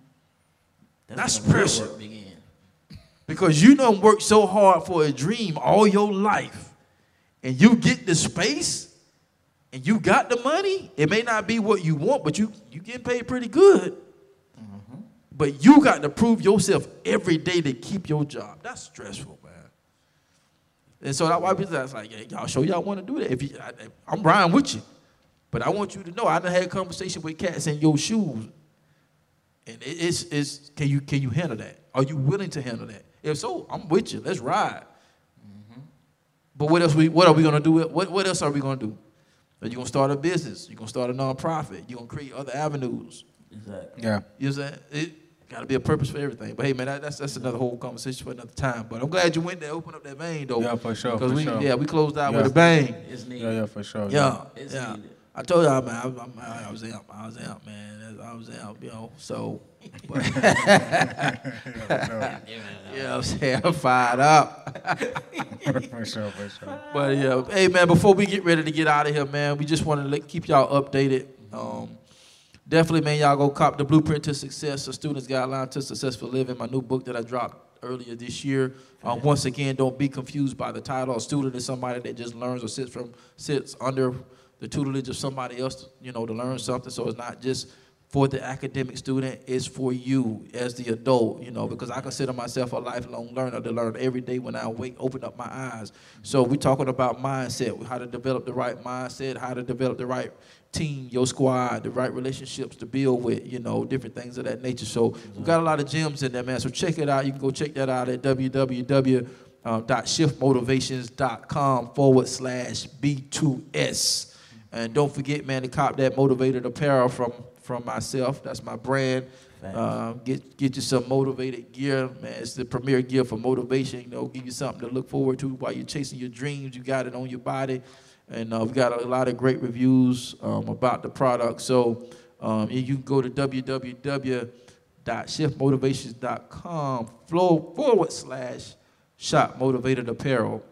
That's, that's pressure. Because you done worked so hard for a dream all your life, and you get the space, and you got the money. It may not be what you want, but you you getting paid pretty good. Mm-hmm. But you got to prove yourself every day to keep your job. That's stressful, man. And so that's why people are like, hey, y'all show y'all want to do that. If you, I, I'm riding with you, but I want you to know I done had a conversation with cats in your shoes, and it's it's can you can you handle that? Are you willing to handle that? If so, I'm with you. Let's ride. Mm-hmm. But what else we what are we gonna do? What what else are we gonna do? You're going to start a business. You're going to start a nonprofit. You're going to create other avenues. Exactly. Yeah. You know what I'm saying? It got to be a purpose for everything. But, hey, man, that, that's that's another whole conversation for another time. But I'm glad you went there, opened up that vein, though. Yeah, for sure. Because we, sure. yeah, we closed out yeah. with a bang. It's needed. Yeah, yeah, for sure. Yeah. It's yeah. needed. I told you, I, I, I was out, I was out, man. I was out, you know, so. But, you know what I'm saying? I'm fired up. For sure, for sure. But, yeah, hey, man, before we get ready to get out of here, man, we just want to keep y'all updated. Um, definitely, man, y'all go cop the Blueprint to Success, the Student's Guideline to Successful Living, my new book that I dropped earlier this year. Uh, once again, don't be confused by the title. A student is somebody that just learns or sits from sits under the tutelage of somebody else, you know, to learn something. So it's not just for the academic student, it's for you as the adult, you know, because I consider myself a lifelong learner to learn every day when I wake, open up my eyes. So we're talking about mindset, how to develop the right mindset, how to develop the right team, your squad, the right relationships to build with, you know, different things of that nature. So we've got a lot of gems in there, man. So check it out. You can go check that out at www.shiftmotivations.com forward slash B2S. And don't forget, man, to cop that Motivated Apparel from from myself. That's my brand. Uh, get get you some motivated gear, man. It's the premier gear for motivation. You know, give you something to look forward to while you're chasing your dreams. You got it on your body. And uh, we've got a lot of great reviews um, about the product. So um, you can go to www.shiftmotivations.com forward slash shop motivated apparel.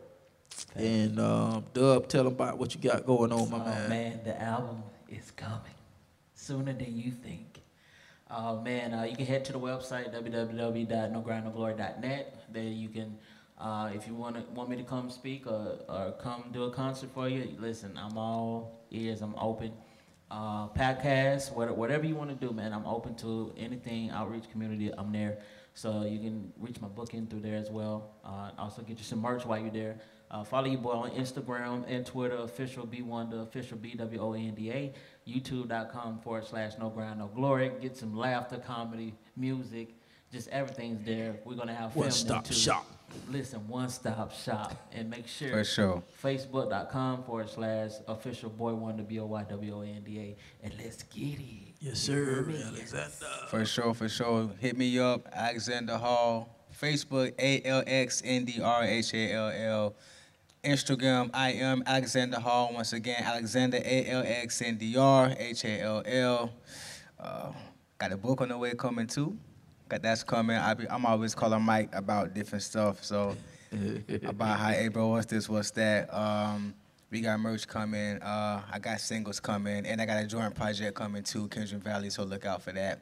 And uh, Dub, tell them about what you got going on, my oh, man. man, the album is coming sooner than you think. Oh, uh, man, uh, you can head to the website, w w w dot no grind no glory dot net. There you can... Uh, if you want to, want me to come speak or, or come do a concert for you, listen, I'm all ears, I'm open. Uh, podcast, whatever, whatever you want to do, man, I'm open to anything, outreach community, I'm there. So you can reach my booking through there as well. Uh, also get you some merch while you're there. Uh, follow your boy on Instagram and Twitter, official B Wonder, official B W O N D A, youtube.com forward slash no grind, no glory. Get some laughter, comedy, music, just everything's there. We're going to have film. One stop shop. Listen, one-stop shop, and make sure, for sure. facebook.com forward slash official boy wonder B O Y W O N D A, and let's get it. Yes, sir, Alexander. For sure, for sure. Hit me up, Alexander Hall, Facebook, A L X N D R H A L L, Instagram, I am Alexander Hall. Once again, Alexander, A L X N D R H A L L. Uh, got a book on the way coming, too. That's coming. I be, I'm always calling Mike about different stuff. So about how, hey, bro, what's this, what's that? Um, we got merch coming. Uh, I got singles coming, and I got a joint project coming too, Kendrick Valley. So look out for that.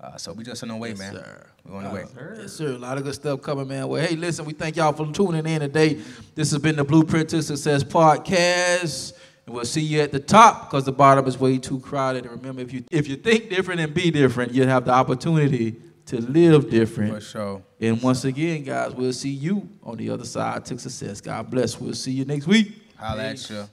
Uh, so we just on the way, yes, man. Sir. We're on the uh, way. Sir. Yes, sir. A lot of good stuff coming, man. Well, hey, listen, we thank y'all for tuning in today. This has been the Blueprint to Success podcast. And we'll see you at the top because the bottom is way too crowded. And remember, if you if you think different and be different, you'll have the opportunity to live different. For sure. And once again, guys, we'll see you on the other side to success. God bless. We'll see you next week. Holla at you.